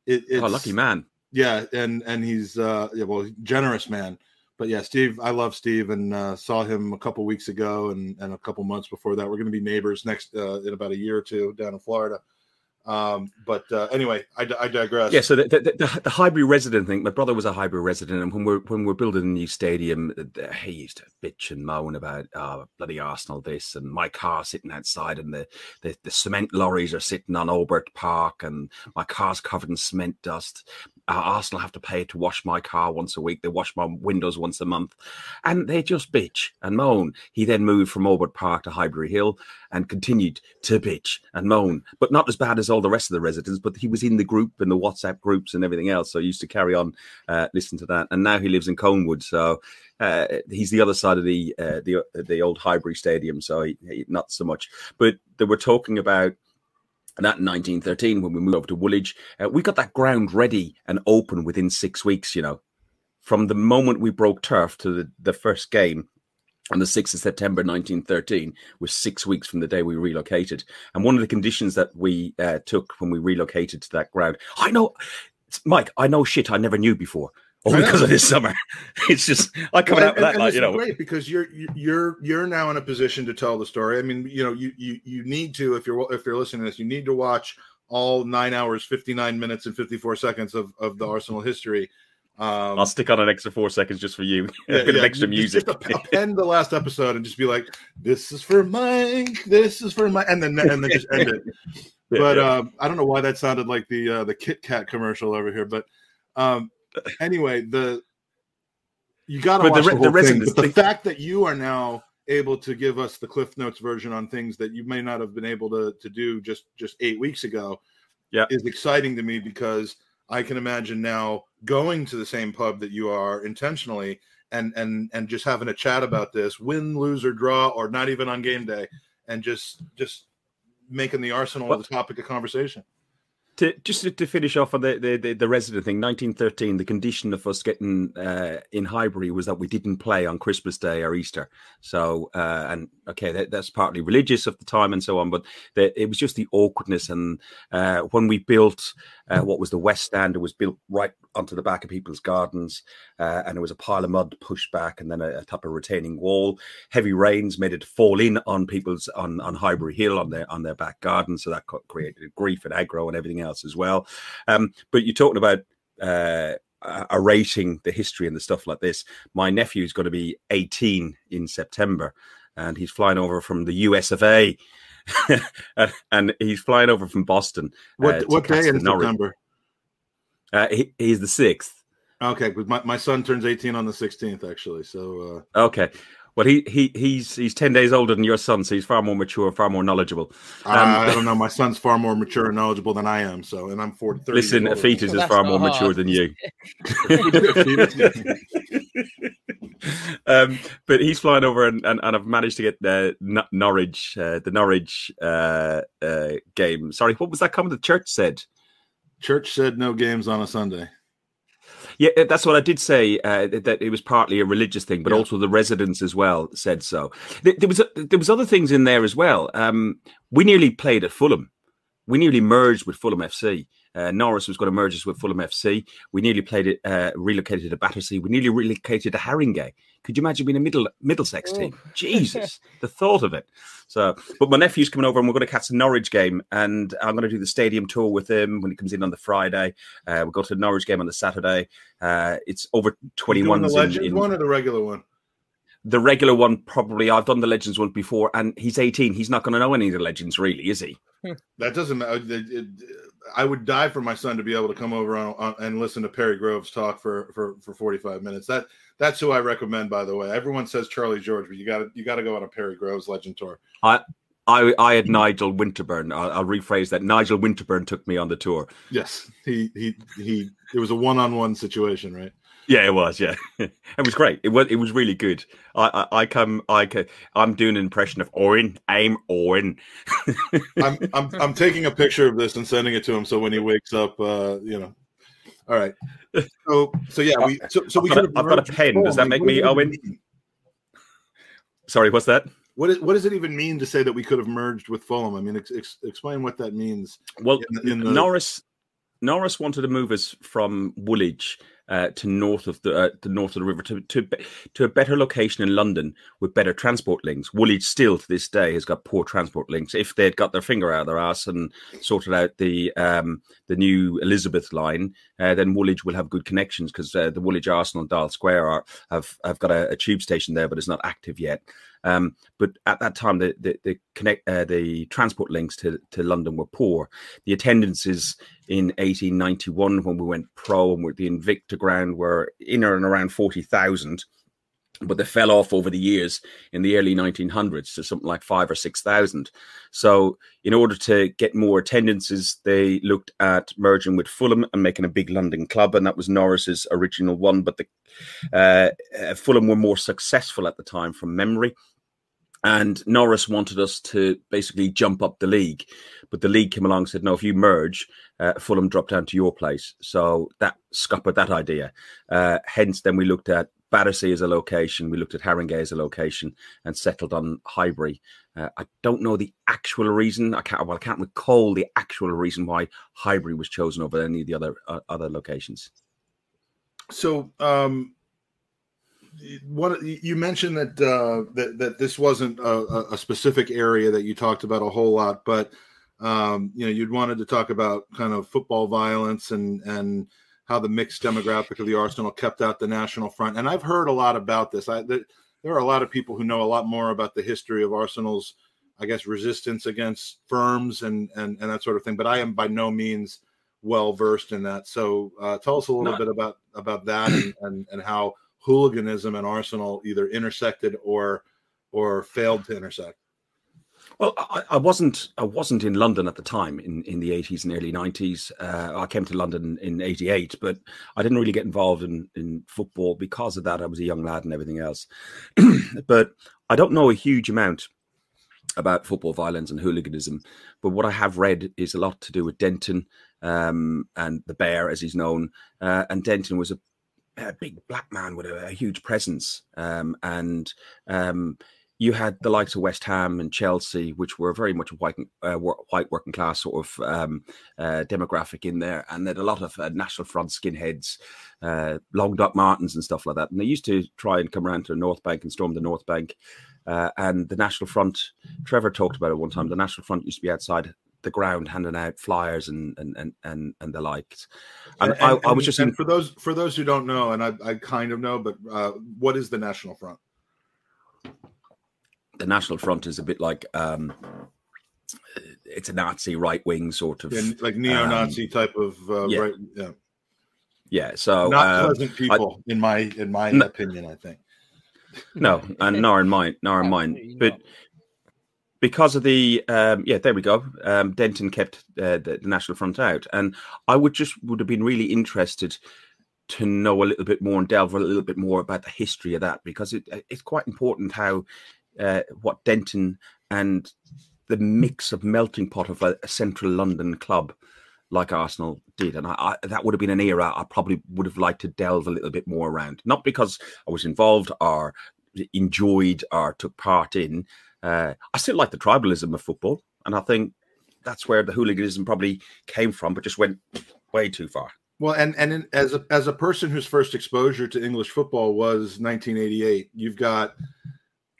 it, it's oh, lucky man, yeah, and and he's uh, yeah, well, generous man, but yeah, Steve, I love Steve, and uh, saw him a couple weeks ago, and, and a couple months before that. We're going to be neighbors next uh, in about a year or two down in Florida. Um, but uh, anyway, I, I digress. Yeah, so the, the, the, the Highbury resident thing. My brother was a Highbury resident, and when we're when we're building a new stadium, he used to bitch and moan about oh, bloody Arsenal this, and my car sitting outside, and the, the, the cement lorries are sitting on Albert Park, and my car's covered in cement dust. Uh, Arsenal have to pay to wash my car once a week. They wash my windows once a month, and they just bitch and moan. He then moved from Albert Park to Highbury Hill and continued to bitch and moan, but not as bad as all the rest of the residents. But he was in the group and the WhatsApp groups and everything else, so he used to carry on uh, listening to that. And now he lives in Conewood, so uh, he's the other side of the uh, the the old Highbury Stadium. So he, he, not so much. But they were talking about. And that in nineteen thirteen, when we moved over to Woolwich, uh, we got that ground ready and open within six weeks, you know, from the moment we broke turf to the, the first game on the sixth of September, nineteen thirteen, was six weeks from the day we relocated. And one of the conditions that we uh, took when we relocated to that ground, I know, Mike, I know shit I never knew before. All because of this summer. It's just I come well, out and, with that, and like, you know, great because you're you're you're now in a position to tell the story. I mean, you know, you you you need to if you're if you're listening to this, you need to watch all nine hours, fifty-nine minutes, and fifty-four seconds of, of the Arsenal history. Um, I'll stick on an extra four seconds just for you. Yeah, a bit yeah. of extra music. Just end the last episode and just be like, "This is for Mike. This is for Mike," and then and then just end it. Yeah, but yeah. Um, I don't know why that sounded like the uh, the Kit Kat commercial over here, but. Um, Anyway, the you got to watch the, the whole the thing. But the fact that you are now able to give us the Cliff Notes version on things that you may not have been able to, to do just, just eight weeks ago yeah. is exciting to me because I can imagine now going to the same pub that you are intentionally and and and just having a chat about this, win, lose, or draw, or not even on game day, and just just making the Arsenal what? the topic of conversation. To, just to, to finish off on the, the, the, the resident thing, nineteen thirteen, the condition of us getting uh, in Highbury was that we didn't play on Christmas Day or Easter. So, uh, and okay, that, that's partly religious of the time and so on, but the, it was just the awkwardness. And uh, when we built uh, what was the West Stand, it was built right onto the back of people's gardens, uh, and there was a pile of mud pushed back and then a, a type of retaining wall. Heavy rains made it fall in on people's, on, on Highbury Hill, on their, on their back garden. So that created grief and aggro and everything else. else as well um but you're talking about uh orating the history and the stuff like this. My nephew's going to be eighteen in September, and he's flying over from the U S of A and he's flying over from Boston. What uh, what day in Norwich. September uh he, he's the sixth Okay, because my, my son turns eighteen on the sixteenth, actually. So uh... okay, well he he he's he's ten days older than your son, so he's far more mature, far more knowledgeable. Um, I, I don't know. My son's far more mature and knowledgeable than I am. So, and I'm forty. Listen, a fetus is far more mature than you. um, but he's flying over, and, and, and I've managed to get the N- Norwich, uh, the Norwich uh, uh, game. Sorry, what was that comment? The church said. Church said no games on a Sunday. Yeah, that's what I did say, uh, that it was partly a religious thing, but yeah. also the residents as well said so. There, there was there was other things in there as well. Um, we nearly played at Fulham. We nearly merged with Fulham F C. Uh, Norris was going to merge us with Fulham F C. We nearly played it, uh, relocated to Battersea. We nearly relocated to Haringey. Could you imagine being a middle Middlesex Ooh. team? Jesus, the thought of it. So, but my nephew's coming over, and we're going to catch the Norwich game, and I'm going to do the stadium tour with him when he comes in on the Friday. Uh, we'll go to the Norwich game on the Saturday. Uh, it's over twenty-one. The legend in, in, one or the regular one? The regular one, probably. I've done the Legends one before, and he's eighteen. He's not going to know any of the Legends, really, is he? That doesn't matter. I would die for my son to be able to come over on, on, and listen to Perry Groves talk for, for, for forty-five minutes. That that's who I recommend, by the way. Everyone says Charlie George, but you got you got to go on a Perry Groves Legend tour. I I, I had Nigel Winterburn. I'll, I'll rephrase that. Nigel Winterburn took me on the tour. Yes, he he he. It was a one-on-one situation, right? Yeah, it was. Yeah, it was great. It was. It was really good. I, I, I come. I come, I'm doing an impression of Owen. I'm Owen. I'm, I'm. I'm taking a picture of this and sending it to him. So when he wakes up, uh, you know. All right. So. So yeah. We. So, so we. I've got, I've got a pen. Does that make me Owen? Sorry. What's that? What is, what does it even mean to say that we could have merged with Fulham? I mean, ex, ex, explain what that means. Well, in, in the... Norris. Norris wanted to move us from Woolwich uh, to north of the uh, to north of the river to, to to a better location in London with better transport links. Woolwich still to this day has got poor transport links. If they'd got their finger out of their ass and sorted out the um, the new Elizabeth line, uh, then Woolwich will have good connections because uh, the Woolwich Arsenal and Dial Square are, have have got a, a tube station there, but it's not active yet. Um, but at that time, the the, the connect uh, the transport links to, to London were poor. The attendances in eighteen ninety-one, when we went pro and with the Invicta Ground, were in and around forty thousand, but they fell off over the years in the early nineteen hundreds to something like five or six thousand. So, in order to get more attendances, they looked at merging with Fulham and making a big London club, and that was Norris's original one. But the uh, Fulham were more successful at the time, from memory. And Norris wanted us to basically jump up the league. But the league came along and said, no, if you merge, uh, Fulham drop down to your place. So that scuppered that idea. Uh, hence, then we looked at Battersea as a location. We looked at Haringey as a location and settled on Highbury. Uh, I don't know the actual reason. I can't, well, I can't recall the actual reason why Highbury was chosen over any of the other, uh, other locations. So... Um... What you mentioned that uh, that that this wasn't a, a specific area that you talked about a whole lot, but um, you know you'd wanted to talk about kind of football violence and and how the mixed demographic of the Arsenal kept out the National Front. And I've heard a lot about this. I there, there are a lot of people who know a lot more about the history of Arsenal's, I guess, resistance against firms and and, and that sort of thing. But I am by no means well versed in that. So uh, tell us a little Not- bit about about that and and, and how hooliganism and Arsenal either intersected or or failed to intersect. Well, I, I wasn't I wasn't in London at the time in, in the eighties and early nineties. Uh, I came to London in eighty-eight, but I didn't really get involved in, in football because of that. I was a young lad and everything else. But I don't know a huge amount about football violence and hooliganism. But what I have read is a lot to do with Denton um, and the Bear, as he's known. Uh, and Denton was a A big black man with a, a huge presence, um, and um, you had the likes of West Ham and Chelsea, which were very much white, uh, white working class sort of um, uh, demographic in there, and they had a lot of uh, National Front skinheads, uh, Long Doc Martens and stuff like that. And they used to try and come around to the North Bank and storm the North Bank, uh, and the National Front. Trevor talked about it one time. The National Front used to be outside the ground handing out flyers and and and and, and the likes. And, and, I, and I was just and in... for those for those who don't know, and I, I kind of know, but uh, what is the National Front? The National Front is a bit like um, it's a Nazi right wing sort of, yeah, like neo-Nazi um, type of uh, yeah. right. Yeah. Yeah, so not uh, pleasant people, I, in my in my no, opinion, I think. No, and nor in mine, nor in mine. But because of the um, yeah, there we go. Um, Denton kept uh, the, the National Front out, and I would just would have been really interested to know a little bit more and delve a little bit more about the history of that, because it it's quite important how uh, what Denton and the mix of melting pot of a, a central London club like Arsenal did. And I, I, that would have been an era I probably would have liked to delve a little bit more around. Not because I was involved or enjoyed or took part in. Uh, I still like the tribalism of football. And I think that's where the hooliganism probably came from, but just went way too far. Well, and, and in, as a, as a person whose first exposure to English football was nineteen eighty-eight, you've got,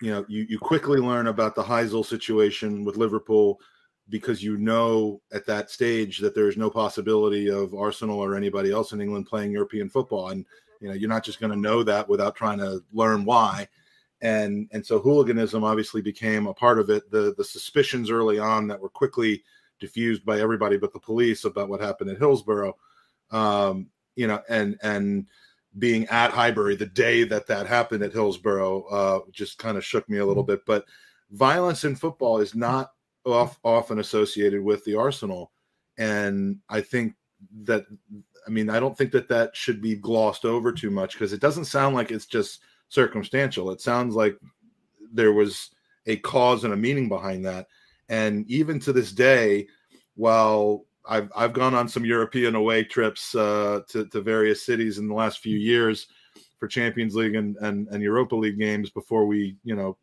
you know, you, you quickly learn about the Heysel situation with Liverpool, because you know at that stage that there is no possibility of Arsenal or anybody else in England playing European football. And, you know, you're not just going to know that without trying to learn why. And and so hooliganism obviously became a part of it. The the suspicions early on that were quickly diffused by everybody but the police about what happened at Hillsborough, um, you know, and and being at Highbury the day that that happened at Hillsborough uh, just kind of shook me a little bit. But violence in football is not often associated with the Arsenal, and I think that, I mean, I don't think that that should be glossed over too much, because it doesn't sound like it's just circumstantial. It sounds like there was a cause and a meaning behind that. And even to this day, while I've I've gone on some European away trips uh, to, to various cities in the last few years for Champions League and, and, and Europa League games before we, you know,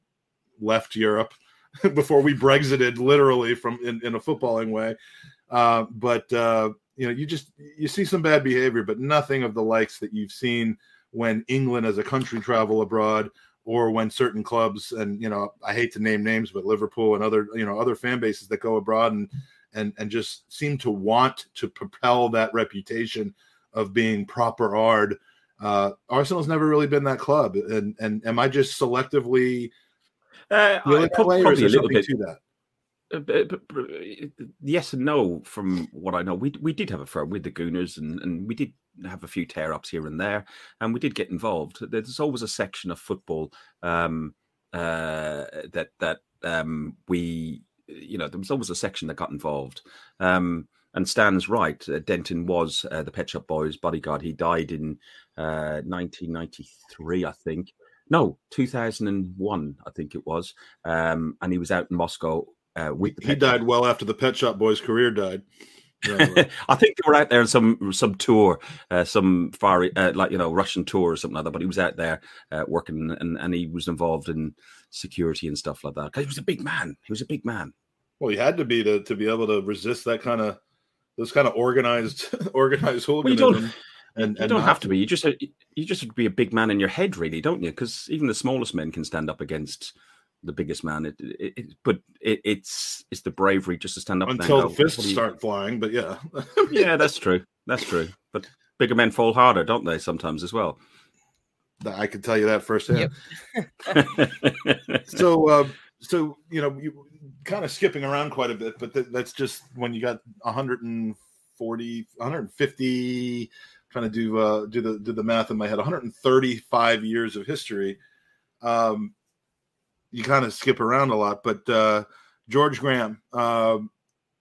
left Europe, before we Brexited literally from in, in a footballing way. Uh, but, uh, you know, you just, you see some bad behavior, but nothing of the likes that you've seen when England as a country travel abroad, or when certain clubs, and, you know, I hate to name names, but Liverpool and other, you know, other fan bases that go abroad and, and, and just seem to want to propel that reputation of being proper ard. Uh, Arsenal's never really been that club. And, and am I just selectively, Uh, I, probably a little bit to that. Uh, but, but, but, yes and no. From what I know, we we did have a firm with the Gooners, and, and we did have a few tear ups here and there, and we did get involved. There's always a section of football um, uh, that that um, we, you know, there was always a section that got involved. Um, and Stan's right. Uh, Denton was uh, the Pet Shop Boys' bodyguard. He died in uh, nineteen ninety-three, I think. No, two thousand one, I think it was. Um, and he was out in Moscow. Uh, with the He died Shop. Well after the Pet Shop Boys' career died. Right. I think they were out there on some, some tour, uh, some far, uh, like, you know, Russian tour or something like that. But he was out there uh, working, and, and he was involved in security and stuff like that. Because he was a big man. He was a big man. Well, he had to be to, to be able to resist that kind of, those kind of organized, organized hooliganism. Well, And, you and don't have to be. You just you just have to be a big man in your head, really, don't you? Because even the smallest men can stand up against the biggest man. It, it, it, but it, it's it's the bravery just to stand up until and go, the fists start flying. But yeah, yeah, that's true. That's true. But bigger men fall harder, don't they? Sometimes as well. I can tell you that firsthand. Yep. so, uh, so you know, you kind of skipping around quite a bit, but th- that's just when you got one hundred forty, one hundred fifty. Trying to do uh, do the do the math in my head. one hundred thirty-five years of history. Um, you kind of skip around a lot, but uh, George Graham, uh,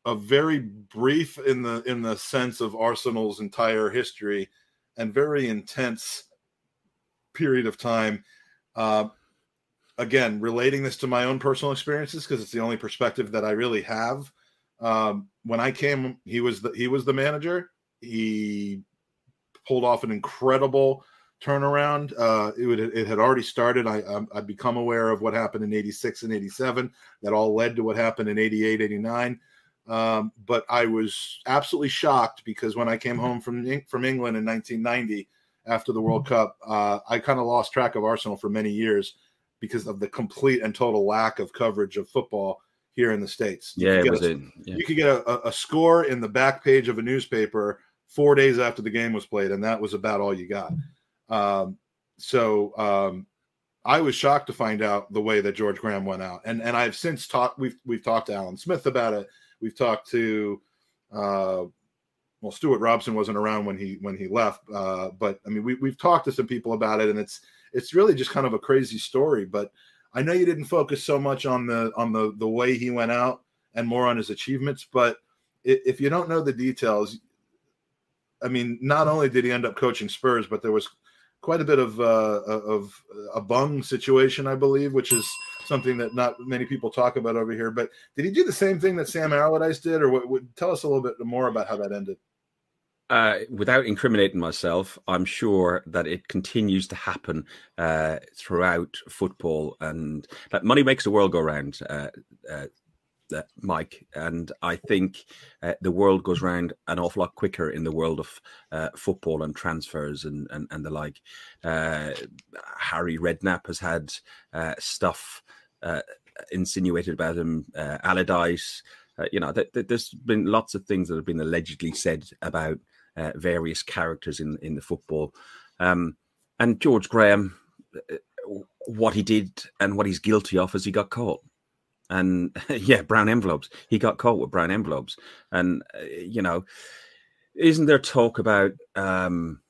a very brief in the in the sense of Arsenal's entire history, and very intense period of time. Uh, again, relating this to my own personal experiences because it's the only perspective that I really have. Um, when I came, he was the, he was the manager. He pulled off an incredible turnaround. Uh, it, would, it had already started. I, I, I'd become aware of what happened in eighty-six and eighty-seven. That all led to what happened in eighty-eight, eighty-nine. Um, but I was absolutely shocked because when I came home from, from England in nineteen ninety after the World Cup, uh, I kind of lost track of Arsenal for many years because of the complete and total lack of coverage of football here in the States. Yeah, you could get, it was a, yeah. You could get a, a score in the back page of a newspaper four days after the game was played, and that was about all you got. Um, so um, I was shocked to find out the way that George Graham went out, and and I've since talked. We've we've talked to Alan Smith about it. We've talked to uh, well, Stuart Robson wasn't around when he when he left. Uh, but I mean, we, we've talked to some people about it, and it's it's really just kind of a crazy story. But I know you didn't focus so much on the on the the way he went out and more on his achievements. But if you don't know the details, I mean, not only did he end up coaching Spurs, but there was quite a bit of uh, of a bung situation, I believe, which is something that not many people talk about over here. But did he do the same thing that Sam Allardyce did, or what, what, tell us a little bit more about how that ended? Uh, without incriminating myself, I'm sure that it continues to happen uh, throughout football, and that money makes the world go round. Uh, uh, Uh, Mike, and I think uh, the world goes round an awful lot quicker in the world of uh, football and transfers and, and, and the like. Uh, Harry Redknapp has had uh, stuff uh, insinuated about him, uh, Allardyce. Uh, you know, th- th- there's been lots of things that have been allegedly said about uh, various characters in, in the football. Um, and George Graham, what he did and what he's guilty of is he got caught. And yeah, brown envelopes. He got caught with brown envelopes. And, uh, you know, isn't there talk about um,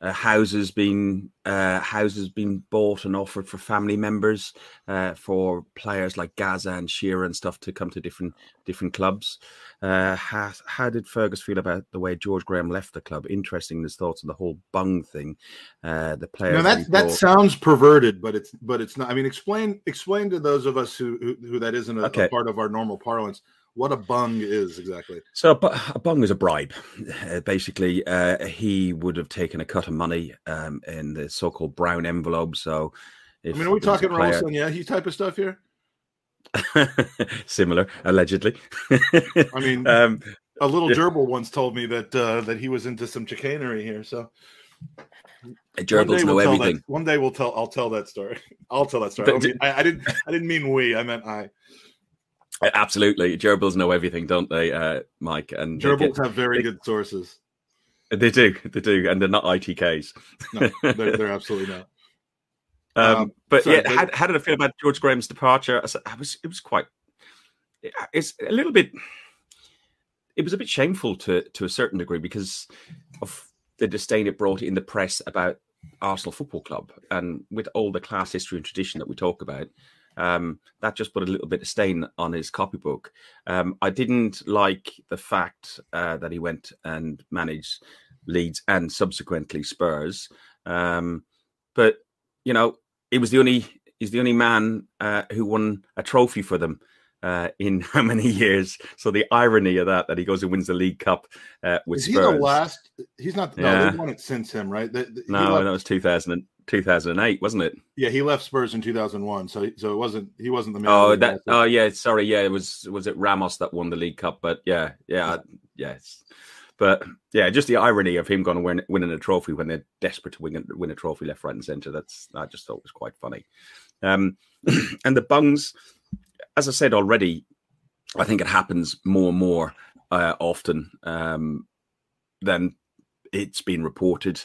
uh, houses being uh, houses being bought and offered for family members, uh, for players like Gaza and Shearer and stuff to come to different different clubs? Uh, how, how did Fergus feel about the way George Graham left the club? Interesting, his thoughts on the whole bung thing. Uh, the players. No, that that, that sounds perverted, but it's but it's not. I mean, explain explain to those of us who who, who that isn't a, okay. a part of our normal parlance. What a bung is exactly. So a bung is a bribe. Uh, basically, uh, he would have taken a cut of money um, in the so-called brown envelope. So, if I mean, are we talking player... Ralston Yahoo type of stuff here? Similar, allegedly. I mean, um, a little gerbil once told me that uh, that he was into some chicanery here. So gerbils know we'll everything. One day we'll tell. I'll tell that story. I'll tell that story. I, mean, I, I didn't. I didn't mean we. I meant I. Absolutely. Gerbils know everything, don't they, uh, Mike? And gerbils get, have very they, good sources. They do. They do. And they're not I T Ks. No, they're, they're absolutely not. Um, um, but sorry, yeah, but... How, how did I feel about George Graham's departure? I was, it was quite, it's a little bit, it was a bit shameful to, to a certain degree because of the disdain it brought in the press about Arsenal Football Club. And with all the class history and tradition that we talk about, Um, that just put a little bit of stain on his copybook. Um, I didn't like the fact uh, that he went and managed Leeds and subsequently Spurs. Um, but, you know, he was the only he's the only man uh, who won a trophy for them uh, in how many years? So the irony of that, that he goes and wins the League Cup uh, with Is Spurs. Is he the last? He's not. No, yeah. They've won it since him, right? The, the, no, left... that was two thousand. two thousand eight, wasn't it? Yeah, he left Spurs in two thousand one, so so it wasn't he wasn't the man. Oh, that oh yeah, sorry, yeah, it was was it Ramos that won the League Cup, but yeah, yeah, yeah. yes. But yeah, just the irony of him going to win winning a trophy when they're desperate to win win a trophy left, right, and centre. That's I just thought was quite funny. Um, and the bungs, as I said already, I think it happens more and more uh, often um, than it's been reported.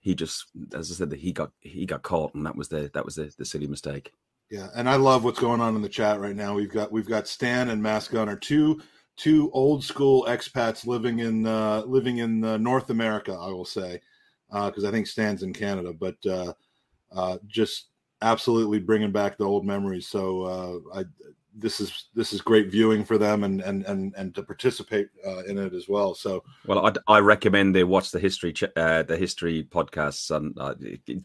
He just, as I said, that he got he got caught, and that was the that was the, the silly mistake. Yeah, and I love what's going on in the chat right now. We've got we've got Stan and Max Gunner, two two old school expats living in uh, living in uh, North America, I will say, because uh, I think Stan's in Canada, but uh, uh, just absolutely bringing back the old memories. So uh, I, this is this is great viewing for them, and and and, and to participate uh, in it as well. So, well, I, I recommend they watch the history ch- uh, the history podcasts, and uh,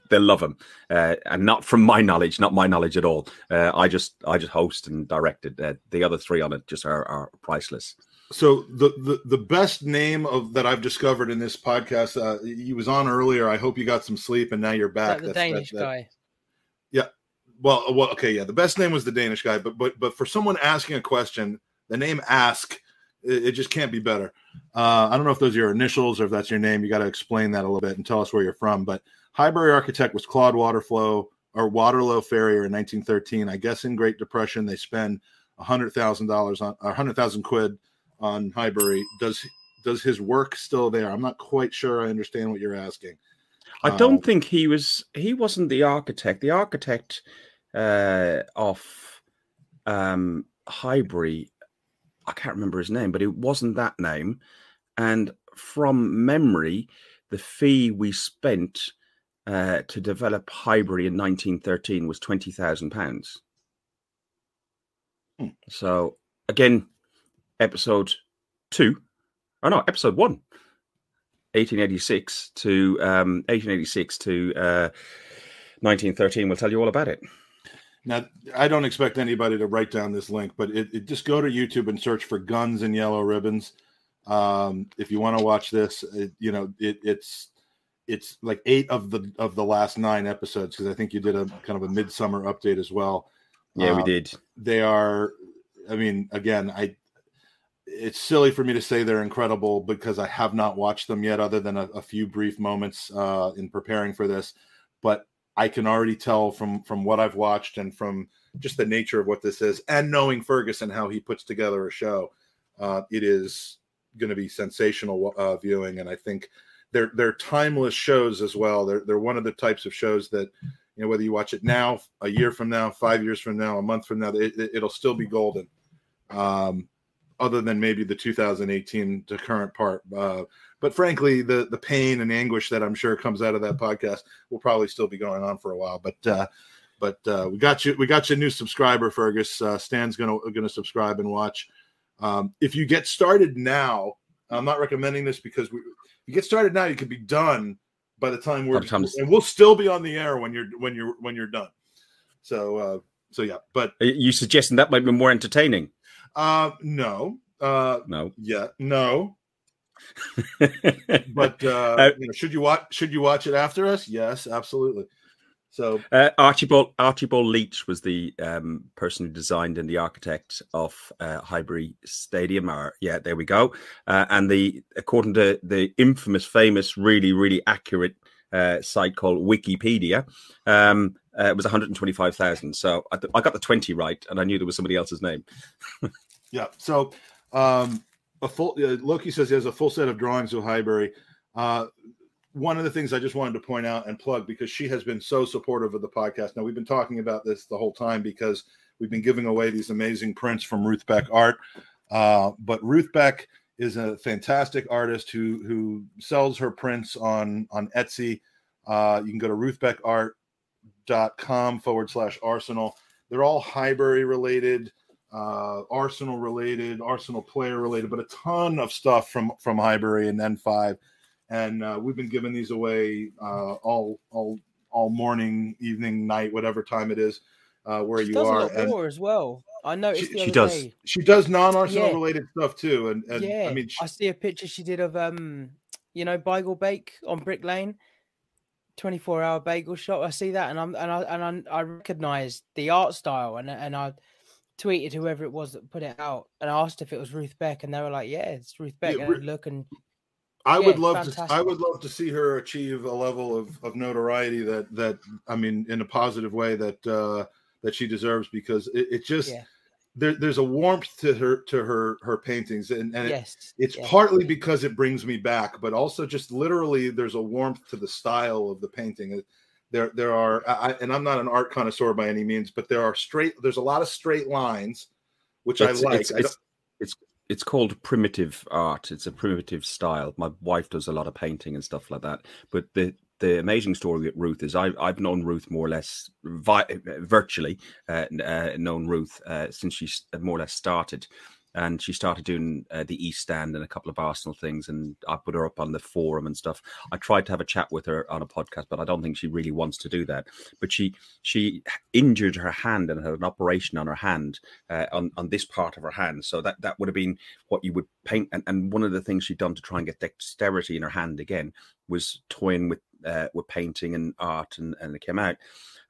they love them. Uh, and not from my knowledge, not my knowledge at all. Uh, I just I just host and directed. Uh, the other three on it just are, are priceless. So the, the the best name of that I've discovered in this podcast. Uh, he was on earlier. I hope you got some sleep, and now you're back. That the That's, Danish that, that, guy. Yeah. Well, well, okay, yeah. The best name was the Danish guy, but but but for someone asking a question, the name "Ask" it, it just can't be better. Uh, I don't know if those are your initials or if that's your name. You got to explain that a little bit and tell us where you're from. But Highbury architect was Claude Waterflow or Waterlow Farrier in nineteen thirteen. I guess in Great Depression they spend a hundred thousand dollars on a hundred thousand quid on Highbury. Does does his work still there? I'm not quite sure I understand what you're asking. I don't um, think he was. He wasn't the architect. The architect. Uh, off um, Highbury, I can't remember his name, but it wasn't that name. And from memory, the fee we spent uh, to develop Highbury in nineteen thirteen was twenty thousand pounds. Hmm. So, again, episode two, oh no, episode one, eighteen eighty-six to um, eighteen eighty-six to uh, nineteen thirteen. We'll tell you all about it. Now, I don't expect anybody to write down this link, but it, it, just go to YouTube and search for Guns and Yellow Ribbons. Um, if you want to watch this, it, you know, it, it's it's like eight of the of the last nine episodes, because I think you did a kind of a midsummer update as well. Yeah, um, we did. They are, I mean, again, I it's silly for me to say they're incredible because I have not watched them yet, other than a, a few brief moments uh, in preparing for this. But I can already tell from from what I've watched and from just the nature of what this is, and knowing Fergus and how he puts together a show, uh, it is going to be sensational uh, viewing. And I think they're they're timeless shows as well. They're they're one of the types of shows that, you know, whether you watch it now, a year from now, five years from now, a month from now, it, it, it'll still be golden. Um, other than maybe the two thousand eighteen to current part. Uh, but frankly, the, the pain and anguish that I'm sure comes out of that podcast will probably still be going on for a while. But uh, but uh, we got you we got you a new subscriber, Fergus. Uh, Stan's gonna gonna subscribe and watch. Um, if you get started now, I'm not recommending this because we, if you get started now, you could be done by the time we're Sometimes. and we'll still be on the air when you're when you're when you're done. So uh, so yeah. But are you suggesting that might be more entertaining? Uh, no, uh, no, yeah, no, but, uh, uh you know, should you watch, should you watch it after us? Yes, absolutely. So, uh, Archibald, Archibald Leach was the, um, person who designed and the architect of, uh, Highbury Stadium. Or, yeah, there we go. Uh, and the, according to the infamous, famous, really, really accurate, uh, site called Wikipedia, um, Uh, it was one hundred twenty-five thousand. So I, th- I got the twenty right, and I knew there was somebody else's name. Yeah. So um, a full uh, Loki says he has a full set of drawings of Highbury. Uh, one of the things I just wanted to point out and plug, because she has been so supportive of the podcast. Now, we've been talking about this the whole time because we've been giving away these amazing prints from Ruth Beck Art. Uh, but Ruth Beck is a fantastic artist who who sells her prints on, on Etsy. Uh, you can go to Ruth Beck Art. dot com forward slash Arsenal. They're all Highbury related, uh, Arsenal related, Arsenal player related, but a ton of stuff from from Highbury and N five. And uh, we've been giving these away uh, all all all morning, evening, night, whatever time it is uh, where she you does are. A lot and more as well. I noticed she, the other she does day. She does non-Arsenal yeah. related stuff too. And, and yeah, I mean, she, I see a picture she did of um, you know, Bagel Bake on Brick Lane. twenty-four hour bagel shop. I see that, and I'm and I and I, I recognize the art style, and and I tweeted whoever it was that put it out, and I asked if it was Ruth Beck, and they were like, "Yeah, it's Ruth Beck." Yeah, and look, and I yeah, would love fantastic. to. I would love to see her achieve a level of, of notoriety that that I mean, in a positive way that uh, that she deserves, because it, it just yeah. there, there's a warmth to her to her her paintings, and, and yes. it, it's yeah. partly because it brings me back, but also just literally there's a warmth to the style of the painting. There there are, I, and I'm not an art connoisseur by any means, but there are straight there's a lot of straight lines, which it's, I like. It's, I it's, it's it's called primitive art. It's a primitive style. My wife does a lot of painting and stuff like that, but the. The amazing story with Ruth is I, I've known Ruth more or less vi- virtually uh, uh, known Ruth uh, since she more or less started, and she started doing uh, the East Stand and a couple of Arsenal things, and I put her up on the forum and stuff. I tried to have a chat with her on a podcast, but I don't think she really wants to do that. But she she injured her hand and had an operation on her hand, uh, on, on this part of her hand. So that, that would have been what you would paint. And, and one of the things she'd done to try and get dexterity in her hand again was toying with Uh, were painting and art, and, and it came out.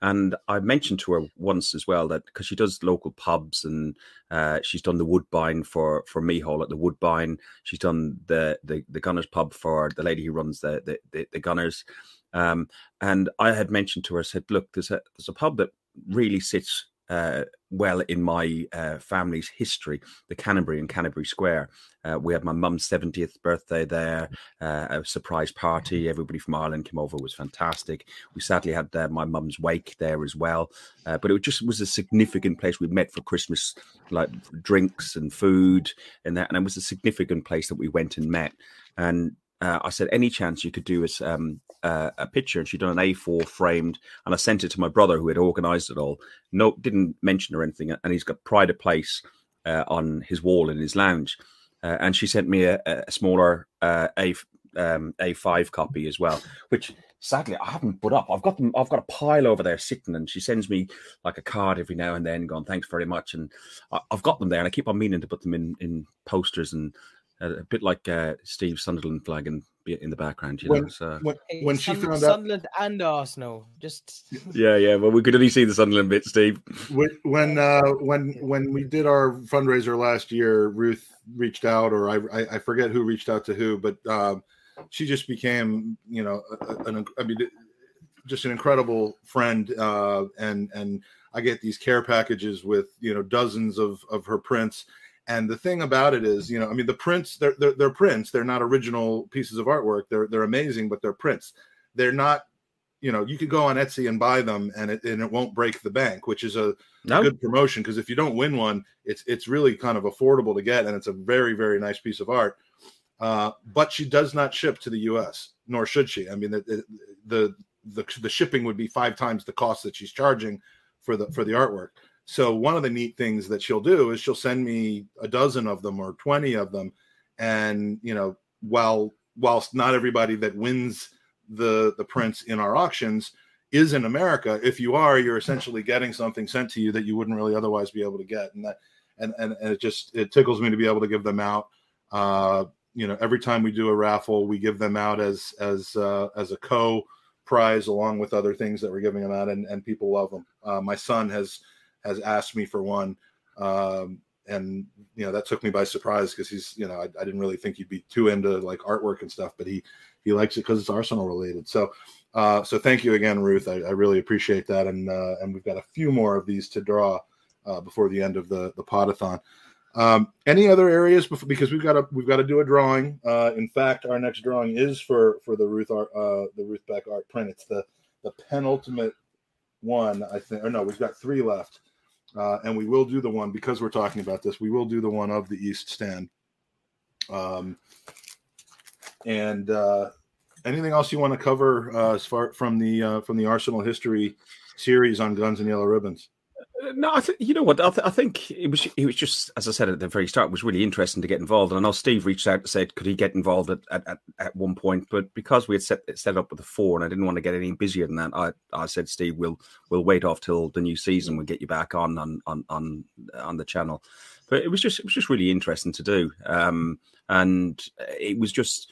And I mentioned to her once as well that because she does local pubs, and uh, she's done the Woodbine for for Mihal at the Woodbine. She's done the the, the Gunners Pub for the lady who runs the the, the, the Gunners. Um, and I had mentioned to her, I said, look, there's a there's a pub that really sits uh, well in my uh, family's history, the Canterbury and Canterbury Square. Uh, we had my mum's seventieth birthday there, uh, a surprise party. Everybody from Ireland came over. It was fantastic. We sadly had uh, my mum's wake there as well. Uh, but it just was a significant place. We met for Christmas, like drinks and food and that. And it was a significant place that we went and met. And Uh, I said, any chance you could do us um, uh, a picture? And she'd done an A four framed, and I sent it to my brother who had organised it all. No, didn't mention or anything, and he's got pride of place uh, on his wall in his lounge. Uh, and she sent me a, a smaller uh, A um, A five copy as well, which sadly I haven't put up. I've got them. I've got a pile over there sitting, and she sends me like a card every now and then, going, "Thanks very much." And I, I've got them there, and I keep on meaning to put them in in posters and. A bit like uh, Steve Sunderland flag in, in the background, you when, know. So. When, when she Sunderland, found out... Sunderland and Arsenal, just yeah, yeah. Well, we could only see the Sunderland bit, Steve. When uh, when when we did our fundraiser last year, Ruth reached out, or I I forget who reached out to who, but um, she just became, you know, an I mean, just an incredible friend, uh, and and I get these care packages with, you know, dozens of of her prints. And the thing about it is, you know, I mean, the prints, they're, they're, they're prints. They're not original pieces of artwork. They're they're amazing, but they're prints. They're not, you know, you could go on Etsy and buy them and it and it won't break the bank, which is a, no. a good promotion, because if you don't win one, it's it's really kind of affordable to get. And it's a very, very nice piece of art. Uh, but she does not ship to the U S, nor should she. I mean, the the the, the shipping would be five times the cost that she's charging for the for the artwork. So one of the neat things that she'll do is she'll send me a dozen of them or twenty of them. And, you know, while whilst not everybody that wins the, the prints in our auctions is in America, if you are, you're essentially getting something sent to you that you wouldn't really otherwise be able to get. And that and, and, and it just it tickles me to be able to give them out. Uh, you know, every time we do a raffle, we give them out as as uh, as a co-prize along with other things that we're giving them out. And, and people love them. Uh, my son has... has asked me for one. Um, and, you know, that took me by surprise because he's, you know, I, I didn't really think he'd be too into like artwork and stuff, but he, he likes it because it's Arsenal related. So, uh, so thank you again, Ruth. I, I really appreciate that. And, uh, and we've got a few more of these to draw uh, before the end of the, the potathon. Um, any other areas before, because we've got to, we've got to do a drawing. Uh, in fact, our next drawing is for, for the Ruth, art, uh, the Ruth Beck art print. It's the, the penultimate one, I think, or no, we've got three left. Uh, and we will do the one, because we're talking about this, we will do the one of the East Stand. Um, and uh, anything else you want to cover uh, as far from the uh, from the Arsenal History series on Guns and Yellow Ribbons? No, I th- you know what? I, th- I think it was it was just, as I said at the very start, it was really interesting to get involved. And I know Steve reached out and said, could he get involved at, at, at one point? But because we had set set up with the four and I didn't want to get any busier than that, I, I said, Steve, we'll we'll wait off till the new season. We'll get you back on on on on, on the channel. But it was just it was just really interesting to do. Um, and it was just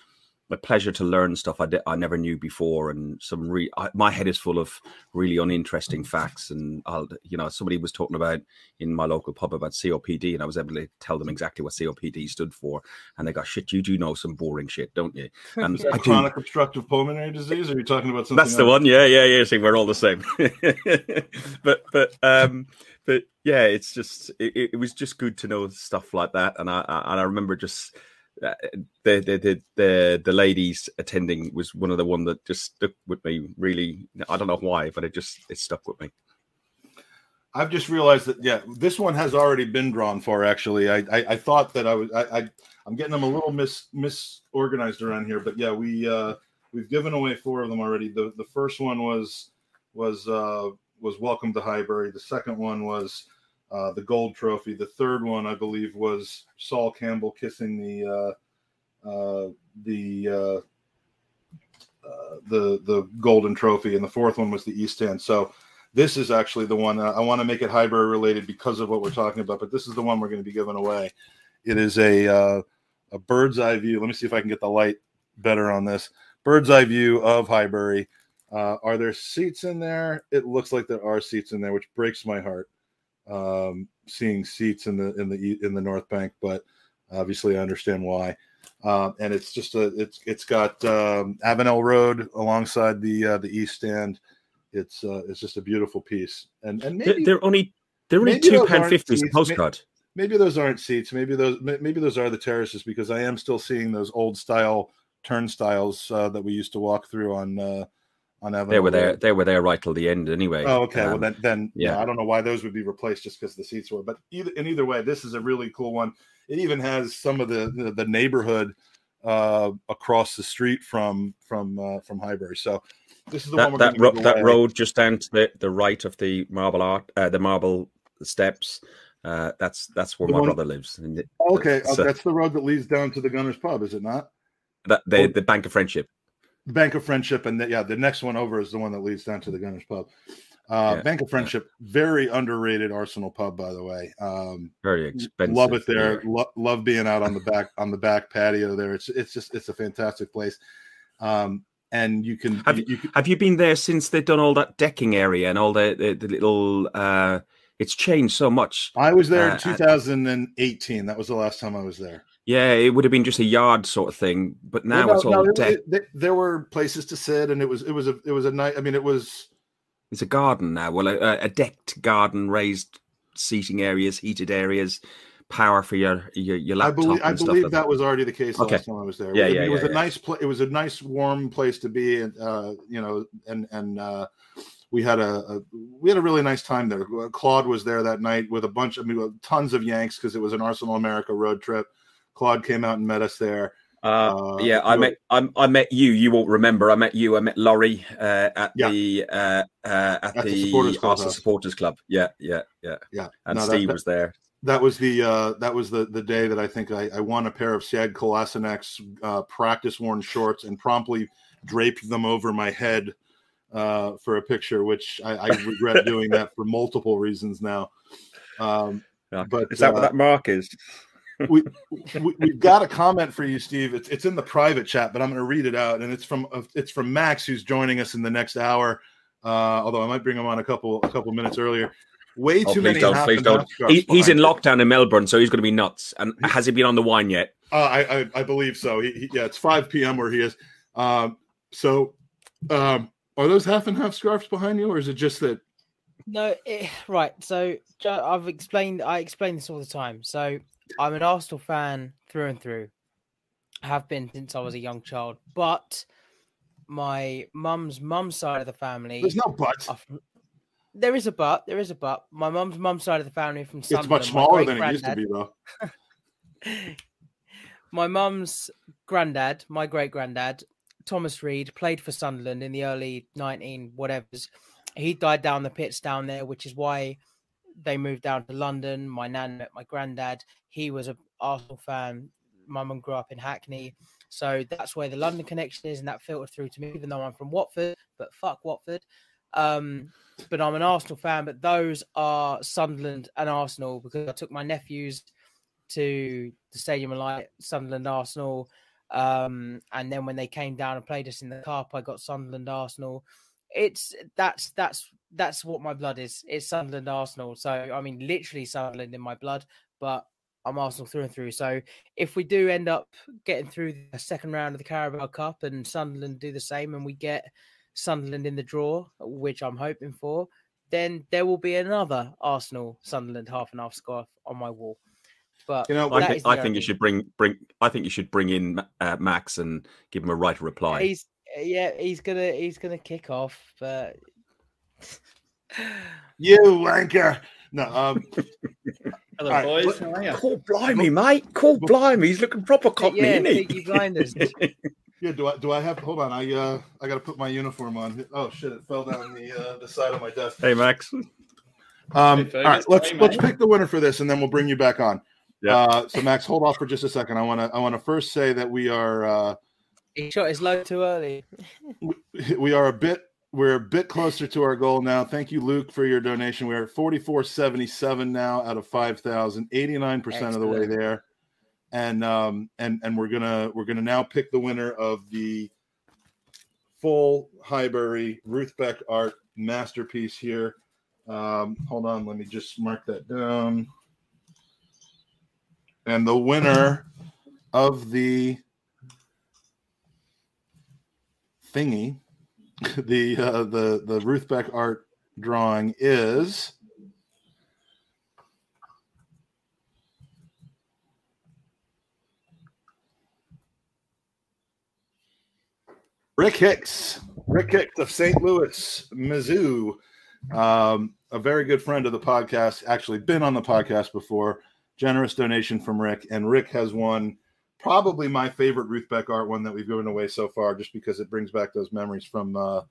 a pleasure to learn stuff I, did, I never knew before, and some re. I, my head is full of really uninteresting facts, and I'll, you know, somebody was talking about in my local pub about C O P D, and I was able to tell them exactly what C O P D stood for, and they go, "Shit, you do know some boring shit, don't you?" And is that I chronic do. obstructive pulmonary disease? Or are you talking about something? That's else? The one, yeah, yeah, yeah. See, we're all the same, but but um, but yeah, it's just it, it was just good to know stuff like that, and I, I and I remember just. Uh, the, the the the the ladies attending was one of the one that just stuck with me. Really, I don't know why, but it just it stuck with me. I've just realized that yeah, this one has already been drawn for. Actually, I I, I thought that I was I, I I'm getting them a little mis misorganized around here, but yeah, we uh, we've given away four of them already. The the first one was was uh, was Welcome to Highbury. The second one was. Uh, the gold trophy. The third one, I believe, was Saul Campbell kissing the uh, uh, the uh, uh, the the golden trophy, and the fourth one was the East End. So this is actually the one uh, I want to make it Highbury related because of what we're talking about. But this is the one we're going to be giving away. It is a uh, a bird's eye view. Let me see if I can get the light better on this. Bird's eye view of Highbury. Uh, are there seats in there? It looks like there are seats in there, which breaks my heart. Um, seeing seats in the in the in the North Bank, but obviously I understand why. Um, and it's just a it's it's got um, Avenel Road alongside the uh, the East Stand. It's uh, it's just a beautiful piece. And and maybe they're only They're only two pound fifties postcard. Maybe those aren't seats. Maybe those. Maybe those are the terraces, because I am still seeing those old style turnstiles uh, that we used to walk through on. Uh, On they were there. They were there right till the end, anyway. Oh, okay. Um, well, then, then yeah. yeah, I don't know why those would be replaced just because the seats were. But either, in either way, this is a really cool one. It even has some of the the, the neighborhood uh, across the street from from uh, from Highbury. So this is the that, one. We're that ro- that road just down to the, the right of the marble art, uh, the marble steps. Uh, that's that's where the my one... brother lives. Okay, so, that's the road that leads down to the Gunners Pub, is it not? That the, the Bank of Friendship. Bank of Friendship, and the, yeah, the next one over is the one that leads down to the Gunners Pub. Uh, yeah, Bank of Friendship, yeah. Very underrated Arsenal pub, by the way. Um, very expensive. Love it there. Lo- love being out on the back on the back patio there. It's it's just it's a fantastic place. Um, and you can have you, you can, have you been there since they've done all that decking area and all the the, the little. Uh, it's changed so much. I was there uh, in two thousand eighteen. That was the last time I was there. Yeah, it would have been just a yard sort of thing, but now no, it's all no, dead. It, it, there were places to sit, and it was it was a it was a night. I mean, it was it's a garden now. Well, a, a decked garden, raised seating areas, heated areas, power for your your, your laptop. I believe, and I stuff believe like that, that was already the case okay. last time I was there. Yeah, it, yeah, it was yeah, a yeah. nice pl- It was a nice, warm place to be, and uh, you know, and and uh, we had a, a we had a really nice time there. Claude was there that night with a bunch. I mean, tons of Yanks, because it was an Arsenal America road trip. Claude came out and met us there. Uh, uh, yeah, I met I, I met you. You won't remember. I met you. I met Laurie uh, at, yeah. the, uh, uh, at, at the at the supporters Arsenal Club. Supporters Club. Yeah, yeah, yeah, yeah. And no, Steve that, was there. That was the uh, that was the, the day that I think I, I won a pair of Sieg Kolasinac's uh, practice worn shorts and promptly draped them over my head uh, for a picture, which I, I regret doing that for multiple reasons now. Um, yeah. But is that uh, what that mark is? we, we we've got a comment for you, Steve. It's it's in the private chat, but I'm going to read it out, and it's from it's from Max, who's joining us in the next hour. Uh, although I might bring him on a couple a couple minutes earlier. Way oh, too many. Don't, please don't. He, he's in lockdown in Melbourne, so he's going to be nuts. And has he been on the wine yet? Uh, I, I I believe so. He, he, yeah, it's five p.m. where he is. Um, so um, are those half and half scarves behind you, or is it just that? No, it, right. So I've explained. I explain this all the time. So. I'm an Arsenal fan through and through. I have been since I was a young child. But my mum's mum's side of the family... There's no but. From, there is a but. There is a but. My mum's mum's side of the family from Sunderland. It's much smaller than it used to be, though. My mum's granddad, my great-granddad, Thomas Reed, played for Sunderland in the early nineteen-whatevers. He died down the pits down there, which is why... They moved down to London. My nan met my granddad. He was an Arsenal fan. My mum grew up in Hackney. So that's where the London connection is, and that filtered through to me, even though I'm from Watford. But fuck Watford. Um, but I'm an Arsenal fan. But those are Sunderland and Arsenal, because I took my nephews to the Stadium of Light, Sunderland Arsenal. Um, and then when they came down and played us in the Cup, I got Sunderland Arsenal. It's that's that's that's what my blood is. It's Sunderland Arsenal. So I mean, literally Sunderland in my blood, but I'm Arsenal through and through. So if we do end up getting through the second round of the Carabao Cup and Sunderland do the same, and we get Sunderland in the draw, which I'm hoping for, then there will be another Arsenal Sunderland half and half scarf on my wall. But you know, I think, I think you should bring bring. I think you should bring in uh, Max and give him a right reply. He's, Yeah, he's gonna he's gonna kick off, but you wanker! No, um, hello right. boys. How are you? Call blimey, mate! Call blimey! He's looking proper cockney, yeah, isn't he? Blinders. yeah, do I do I have? Hold on, I uh I gotta put my uniform on. Oh shit! It fell down the uh, the side of my desk. Hey, Max. Um, hey, all right, let's hey, let's pick the winner for this, and then we'll bring you back on. Yeah. Uh, so Max, hold off for just a second. I wanna I wanna first say that we are. Uh, He shot his load too early. we are a bit, we're a bit closer to our goal now. Thank you, Luke, for your donation. We're at forty-four seventy-seven now out of five thousand, eighty-nine percent of the way there. And, um, and, and we're going to, we're going to now pick the winner of the full Highbury Ruth Beck art masterpiece here. Um, hold on. Let me just mark that down. And the winner of the, thingy, the uh, the the Ruth Beck art drawing is Rick Hicks, Rick Hicks of Saint Louis, Mizzou, um, a very good friend of the podcast, actually been on the podcast before. Generous donation from Rick, and Rick has won probably my favorite Ruth Beck art, one that we've given away so far, just because it brings back those memories from uh,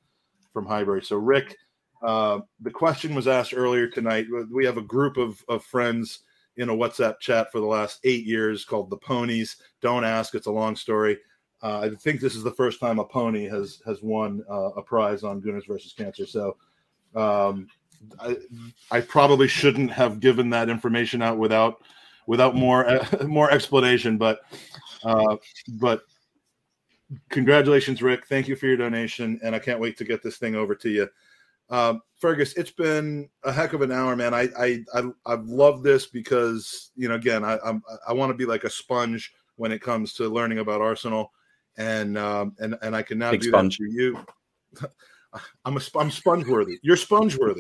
from Highbury. So, Rick, uh, the question was asked earlier tonight. We have a group of, of friends in a WhatsApp chat for the last eight years called The Ponies. Don't ask. It's a long story. Uh, I think this is the first time a pony has has won uh, a prize on Gooners versus Cancer. So um, I, I probably shouldn't have given that information out without without more uh, more explanation. But uh, but congratulations, Rick. Thank you for your donation, and I can't wait to get this thing over to you. Uh, Fergus, it's been a heck of an hour, man. I I I I've loved this because, you know, again, I I'm, I want to be like a sponge when it comes to learning about Arsenal, and um, and and I can now Big do sponge. That for you. I'm a I'm sponge worthy. You're sponge worthy.